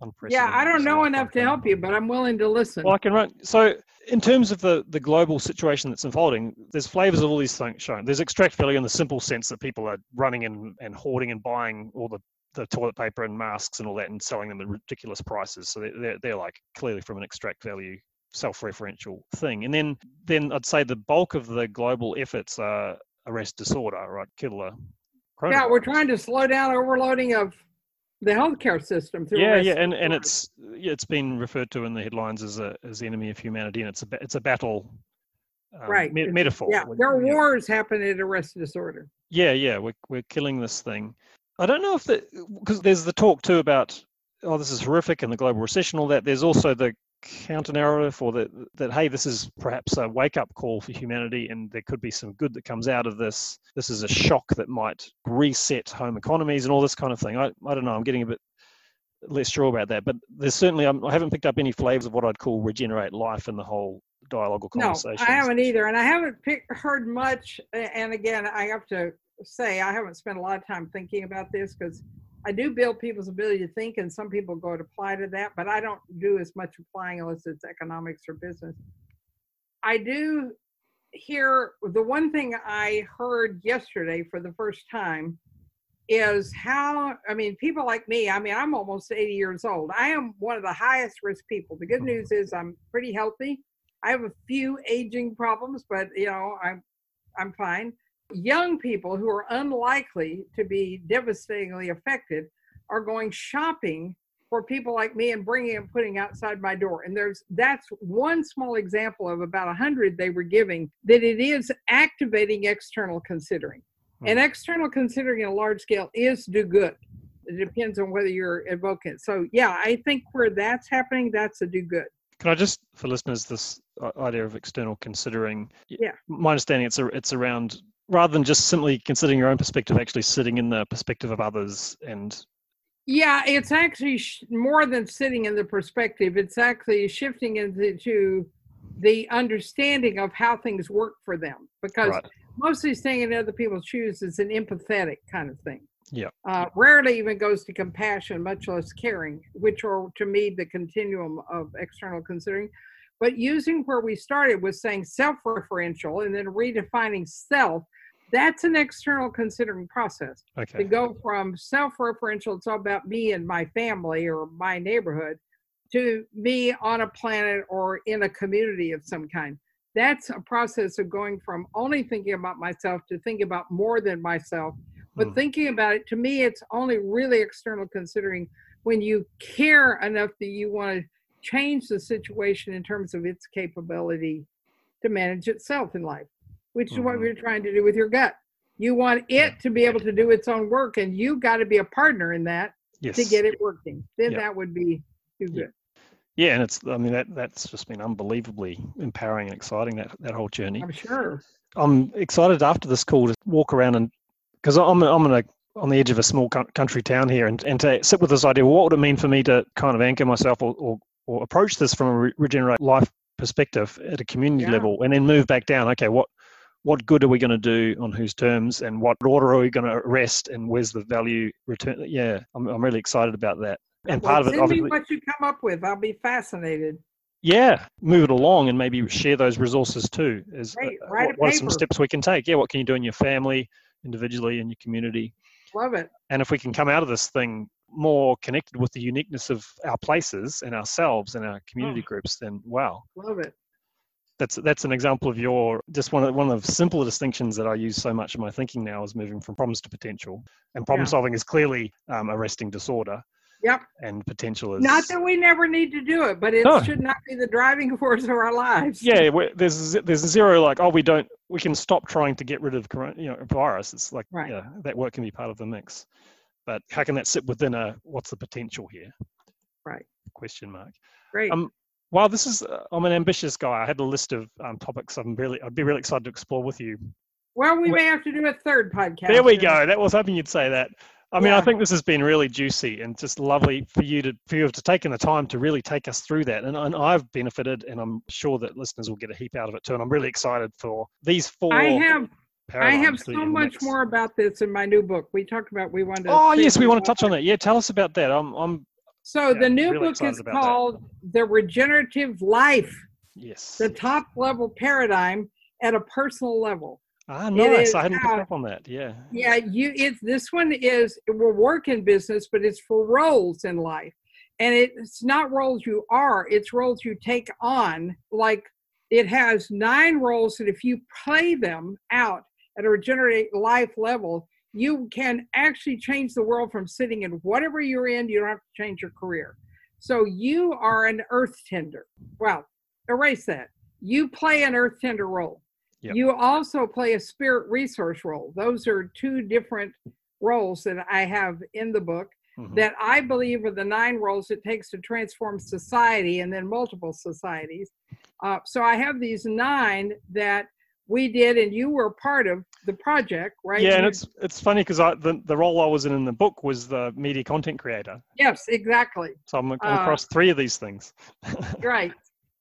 unprecedented. Yeah, I don't know enough to help you, but I'm willing to listen. Well, I can run. So in terms of the, the global situation that's unfolding, there's flavors of all these things shown. There's extract value in the simple sense that people are running and, and hoarding and buying all the, the toilet paper and masks and all that and selling them at ridiculous prices. So they're, they're like clearly from an extract value self-referential thing. And then, then I'd say the bulk of the global efforts are a rest disorder, right? Kill a coronavirus. Yeah, we're trying to slow down overloading of the healthcare system through. Yeah, yeah, and, and it's it's been referred to in the headlines as a as the enemy of humanity, and it's a it's a battle, um, right? Me- metaphor. Yeah, there are wars happening at a rest disorder. Yeah, yeah, we're we're killing this thing. I don't know if the because there's the talk too about oh this is horrific and the global recession all that. There's also the counter narrative, or that that hey, this is perhaps a wake up call for humanity, and there could be some good that comes out of this. This is a shock that might reset home economies and all this kind of thing. I, I don't know. I'm getting a bit less sure about that, but there's certainly I'm, I haven't picked up any flavors of what I'd call regenerate life in the whole dialogue or conversation. No, I haven't either, and I haven't pick, heard much. And again, I have to say I haven't spent a lot of time thinking about this because I do build people's ability to think, and some people go to apply to that, but I don't do as much applying unless it's economics or business. I do hear, the one thing I heard yesterday for the first time is how, I mean, people like me, I mean, I'm almost eighty years old. I am one of the highest risk people. The good news is I'm pretty healthy. I have a few aging problems, but you know, I'm, I'm fine. Young people who are unlikely to be devastatingly affected are going shopping for people like me and bringing and putting outside my door. And there's that's one small example of about one hundred they were giving, that it is activating external considering. Hmm. And external considering in a large scale is do good. It depends on whether you're evoking it. So yeah, I think where that's happening, that's a do good. Can I just, for listeners, this idea of external considering, yeah. my understanding it's a, it's around rather than just simply considering your own perspective, actually sitting in the perspective of others. And yeah, it's actually sh- more than sitting in the perspective. It's actually shifting into the understanding of how things work for them, because right. mostly staying in other people's shoes is an empathetic kind of thing. Yeah. Uh, rarely even goes to compassion, much less caring, which are to me the continuum of external considering. But using where we started was saying self-referential and then redefining self, That's an external considering process. Okay. To go from self-referential, it's all about me and my family or my neighborhood, to me on a planet or in a community of some kind. That's a process of going from only thinking about myself to thinking about more than myself. But mm. thinking about it, to me, it's only really external considering when you care enough that you want to change the situation in terms of its capability to manage itself in life, which mm-hmm. is what we're trying to do with your gut. You want it to be able to do its own work, and you got to be a partner in that yes. to get it working. Then yep. that would be too good. Yep. Yeah, and it's, I mean, that that's just been unbelievably empowering and exciting, that, that whole journey. I'm sure. I'm excited after this call to walk around, and because I'm, I'm in a, on the edge of a small country town here, and, and to sit with this idea, what would it mean for me to kind of anchor myself or, or, or approach this from a re- regenerate life perspective at a community yeah. level, and then move back down. Okay, what what good are we going to do on whose terms, and what order are we going to arrest, and where's the value return? Yeah, I'm I'm really excited about that. And well, part of it, obviously, what you come up with, I'll be fascinated. Yeah, move it along and maybe share those resources too. Is Great, uh, what, what are some steps we can take? Yeah, what can you do in your family, individually, in your community? Love it. And if we can come out of this thing more connected with the uniqueness of our places and ourselves and our community oh. groups, then wow. Love it. That's that's an example of your, just one of one of the simpler distinctions that I use so much in my thinking now is moving from problems to potential. And problem yeah. solving is clearly um, arresting disorder. Yep. And potential is... Not that we never need to do it, but it no. should not be the driving force of our lives. Yeah, there's there's zero like, oh, we don't, we can stop trying to get rid of corona, you know, virus. It's like, right. yeah, that work can be part of the mix. But how can that sit within a, what's the potential here? Right. Question mark. Great. Um, well, this is, uh, I'm an ambitious guy. I had a list of um, topics I'm really, I'd be really excited to explore with you. Well, we, we may have to do a third podcast. There we go. That was hoping you'd say that. I mean, yeah. I think this has been really juicy and just lovely for you to for you to have taken the time to really take us through that. And, and I've benefited, and I'm sure that listeners will get a heap out of it too. And I'm really excited for these four. I have I have so much next. more about this in my new book. We talked about we wanted. To oh yes, we want to touch on that. Yeah, tell us about that. I'm. I'm so yeah, the new really book is called that. The Regenerative Life. Yes. The top level paradigm at a personal level. Ah, nice. Is, I hadn't picked uh, up on that. Yeah. Yeah. You, it's, this one is, it will work in business, but it's for roles in life. And it, it's not roles you are, it's roles you take on. Like it has nine roles that if you play them out at a regenerate life level, you can actually change the world from sitting in whatever you're in. You don't have to change your career. So you are an earth tender. Well, erase that. You play an earth tender role. Yep. You also play a spirit resource role. Those are two different roles that I have in the book mm-hmm. that I believe are the nine roles it takes to transform society and then multiple societies. Uh, so I have these nine that we did, and you were part of the project, right? Yeah, and it's it's funny because I the, the role I was in in the book was the media content creator. Yes, exactly. So I'm, I'm across uh, three of these things. Right.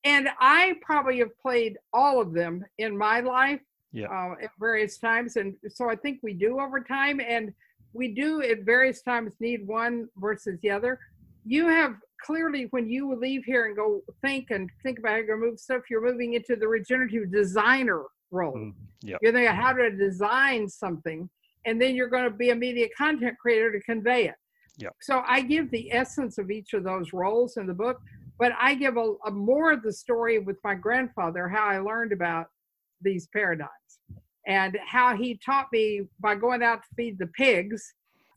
And I probably have played all of them in my life yeah. uh, at various times. And so I think we do over time. And we do at various times need one versus the other. You have clearly, when you leave here and go think and think about how you're going to move stuff, you're moving into the regenerative designer role. Mm, yeah. You're thinking how to design something. And then you're going to be a media content creator to convey it. Yeah. So I give the essence of each of those roles in the book. But I give a, a more of the story with my grandfather, how I learned about these paradigms and how he taught me by going out to feed the pigs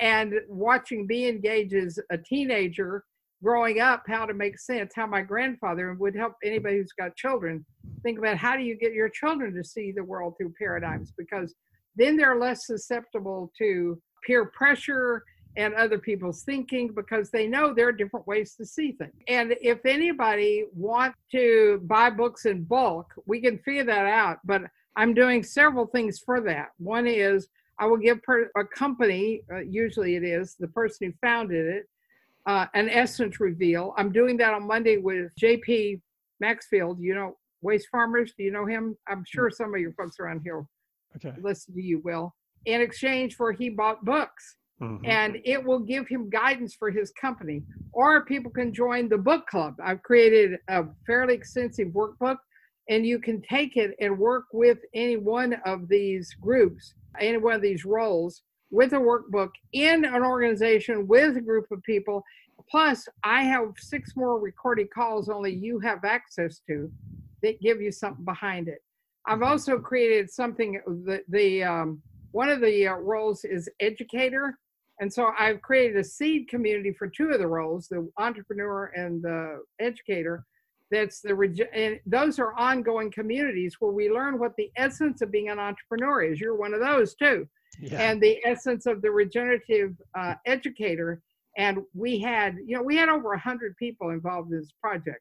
and watching me engage as a teenager growing up, how to make sense, how my grandfather would help anybody who's got children think about how do you get your children to see the world through paradigms, because then they're less susceptible to peer pressure and other people's thinking, because they know there are different ways to see things. And if anybody wants to buy books in bulk, we can figure that out. But I'm doing several things for that. One is I will give per- a company, uh, usually it is the person who founded it, uh, an essence reveal. I'm doing that on Monday with J P Maxfield, you know, Waste Farmers. Do you know him? I'm sure some of your folks around here okay. listen to you, Will. In exchange for he bought books. Mm-hmm. And it will give him guidance for his company. Or people can join the book club. I've created a fairly extensive workbook, and you can take it and work with any one of these groups in one of these roles with a workbook in an organization with a group of people. Plus, I have six more recorded calls only you have access to that give you something behind it. I've also created something that the um, one of the uh, roles is educator. And so I've created a seed community for two of the roles, the entrepreneur and the educator. That's the, and those are ongoing communities where we learn what the essence of being an entrepreneur is. You're one of those too. Yeah. And the essence of the regenerative uh, educator. And we had, you know, we had over a hundred people involved in this project.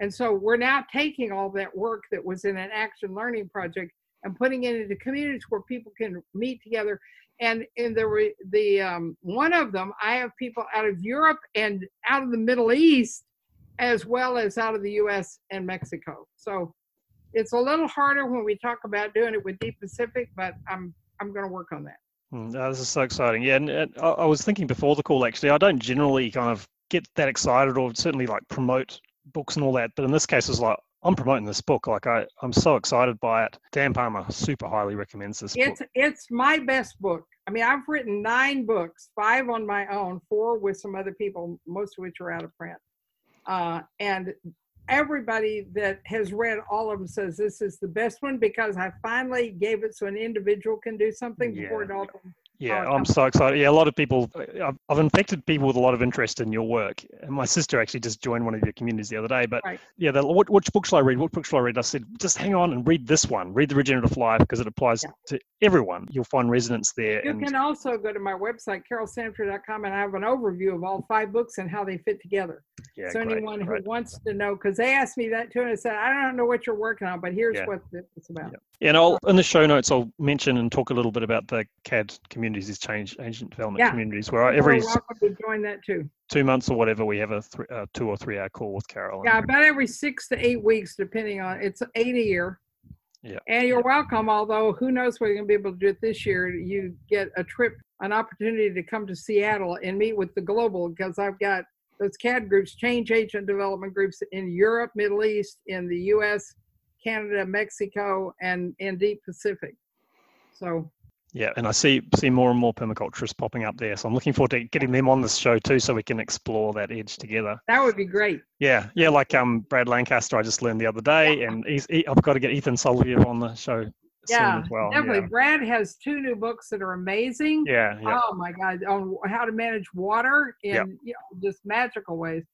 And so we're now taking all that work that was in an action learning project and putting it into communities where people can meet together. And in the, the um, one of them, I have people out of Europe and out of the Middle East, as well as out of the U S and Mexico. So it's a little harder when we talk about doing it with Deep Pacific, but I'm I'm going to work on that. Mm, oh, this is so exciting. Yeah, and, and I, I was thinking before the call, actually, I don't generally kind of get that excited or certainly like promote books and all that. But in this case, it's like, I'm promoting this book. Like I, I'm so excited by it. Dan Palmer super highly recommends this it's, book. It's my best book. I mean, I've written nine books, five on my own, four with some other people, most of which are out of print. Uh, and everybody that has read all of them says this is the best one because I finally gave it so an individual can do something yeah. before it all comes. Yeah, I'm so excited. Yeah, a lot of people, I've, I've infected people with a lot of interest in your work. And my sister actually just joined one of your communities the other day. But right. yeah, the, what, which book shall I read? What book shall I read? I said, just hang on and read this one. Read The Regenerative Life because it applies yeah. to everyone. You'll find resonance there. You and, can also go to my website, carol sanford dot com, and I have an overview of all five books and how they fit together. Yeah, so great, anyone great. who wants to know, because they asked me that too, and I said, I don't know what you're working on, but here's yeah. what it's about. Yeah. And I'll, in the show notes, I'll mention and talk a little bit about the C A D community. Communities is change ancient development yeah. communities where every to join that too. two months or whatever we have a th- uh, two or three hour call with Carol. Yeah, about every six to eight weeks, depending on it's eight a year. Yeah, and you're yeah. welcome. Although who knows whether you're going to be able to do it this year? You get a trip, an opportunity to come to Seattle and meet with the global because I've got those C A D groups, change agent development groups in Europe, Middle East, in the U S, Canada, Mexico, and in Deep Pacific. So. Yeah, and I see see more and more permaculturists popping up there. So I'm looking forward to getting them on this show too so we can explore that edge together. That would be great. Yeah, yeah, like um Brad Lancaster I just learned the other day yeah. and he's, he, I've got to get Ethan Soloviev on the show yeah, soon as well. Definitely. Yeah. Brad has two new books that are amazing. Yeah, yeah. Oh my God, on how to manage water in yeah. you know, just magical ways.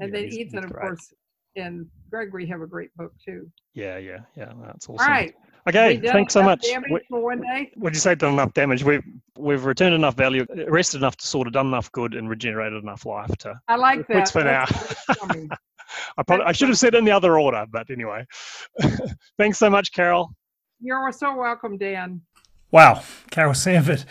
And yeah, then he's, Ethan, he's of course, and Gregory have a great book too. Yeah, yeah, yeah, that's awesome. All right. Okay, thanks so much. We, for one day? Would you say done enough damage? We've we've returned enough value, rested enough to sort of done enough good and regenerated enough life to. I like that. For That's now. I probably I should have said in the other order, but anyway. Thanks so much, Carol. You're so welcome, Dan. Wow, Carol Sanford.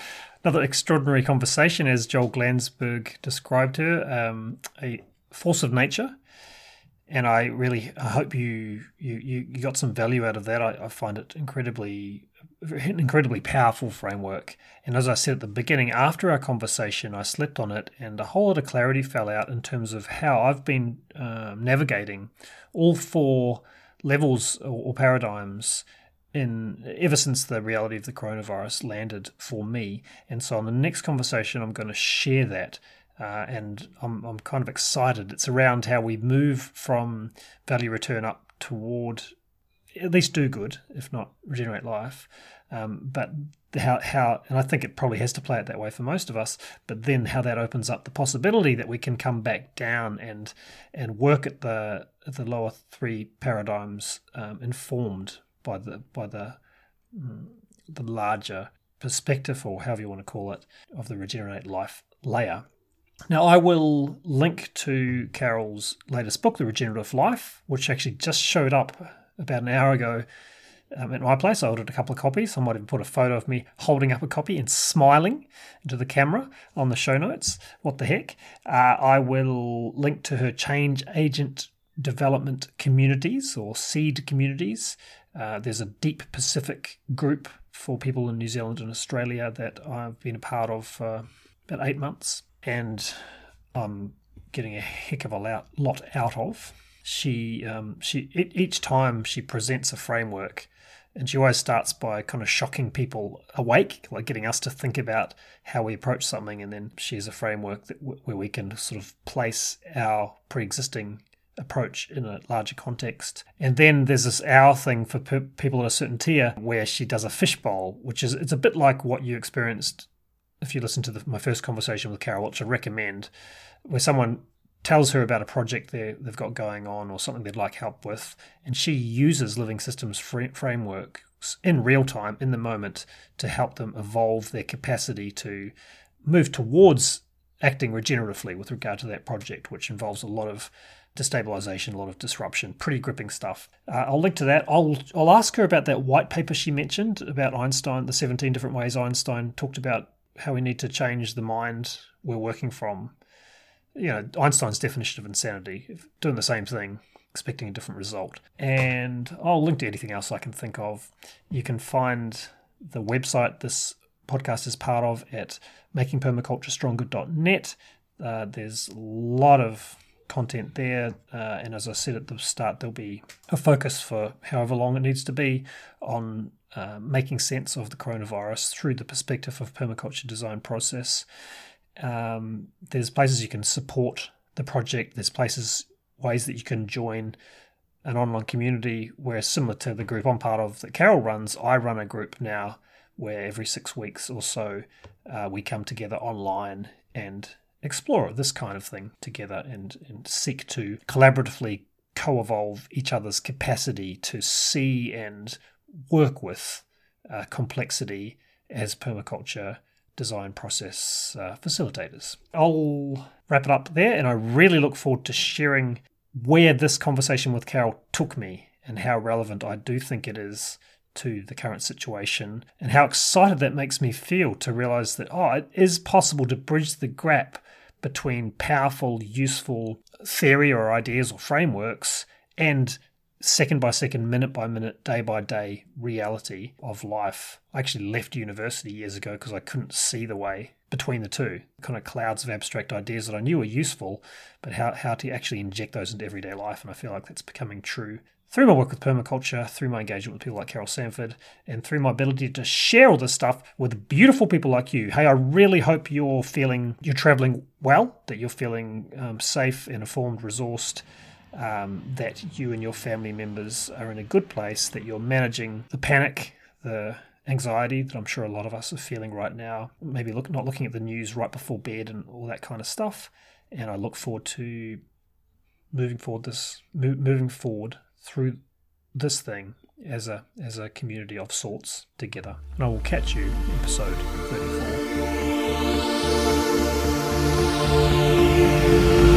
Another extraordinary conversation, as Joel Glansberg described her, um, a force of nature. And I really I hope you, you, you got some value out of that. I, I find it incredibly an incredibly powerful framework. And as I said at the beginning, after our conversation, I slept on it and a whole lot of clarity fell out in terms of how I've been um, navigating all four levels or paradigms in ever since the reality of the coronavirus landed for me. And so on the next conversation, I'm going to share that. Uh, and I'm I'm kind of excited. It's around how we move from value return up toward at least do good, if not regenerate life. Um, but how how and I think it probably has to play it that way for most of us. But then how that opens up the possibility that we can come back down and and work at the at the lower three paradigms, um, informed by the by the mm, the larger perspective, or however you want to call it, of the regenerate life layer. Now, I will link to Carol's latest book, The Regenerative Life, which actually just showed up about an hour ago um, at my place. I ordered a couple of copies. I might even put a photo of me holding up a copy and smiling into the camera on the show notes. What the heck? Uh, I will link to her Change Agent Development Communities or Seed Communities. Uh, there's a Deep Pacific group for people in New Zealand and Australia that I've been a part of for about eight months. And I'm getting a heck of a lot out of. She, um, she. Each time she presents a framework And she always starts by kind of shocking people awake, like getting us to think about how we approach something. And then she has a framework that w- where we can sort of place our pre-existing approach in a larger context. And then there's this hour thing for pe- people at a certain tier where she does a fishbowl, which is it's a bit like what you experienced if you listen to the, my first conversation with Carol, which I recommend, where someone tells her about a project they've got going on or something they'd like help with, and she uses living systems frameworks in real time, in the moment, to help them evolve their capacity to move towards acting regeneratively with regard to that project, which involves a lot of destabilization, a lot of disruption, pretty gripping stuff. Uh, I'll link to that. I'll I'll ask her about that white paper she mentioned about Einstein, the seventeen different ways Einstein talked about how we need to change the mind we're working from. You know, Einstein's definition of insanity, doing the same thing, expecting a different result. And I'll link to anything else I can think of. You can find the website this podcast is part of at making permaculture stronger dot net. Uh, there's a lot of content there. Uh, and as I said at the start, there'll be a focus for however long it needs to be on uh, making sense of the coronavirus through the perspective of permaculture design process. Um, there's places you can support the project. There's places, ways that you can join an online community where, similar to the group I'm part of that Carol runs, I run a group now where every six weeks or so uh, we come together online and explore this kind of thing together and, and seek to collaboratively co-evolve each other's capacity to see and work with uh, complexity as permaculture design process uh, facilitators. I'll wrap it up there, and I really look forward to sharing where this conversation with Carol took me and how relevant I do think it is to the current situation, and how excited that makes me feel to realize that, oh, it is possible to bridge the gap between powerful, useful theory or ideas or frameworks and second by second, minute by minute, day by day reality of life. I actually left university years ago because I couldn't see the way between the two, kind of clouds of abstract ideas that I knew were useful, but how, how to actually inject those into everyday life. And I feel like that's becoming true through my work with permaculture, through my engagement with people like Carol Sanford, and through my ability to share all this stuff with beautiful people like you. Hey, I really hope you're feeling, you're traveling well, that you're feeling um, safe and informed, resourced, Um, that you and your family members are in a good place, that you're managing the panic, the anxiety that I'm sure a lot of us are feeling right now, maybe look, not looking at the news right before bed and all that kind of stuff. And I look forward to moving forward this mo- moving forward through this thing as a as a community of sorts together. And I will catch you in episode thirty-four.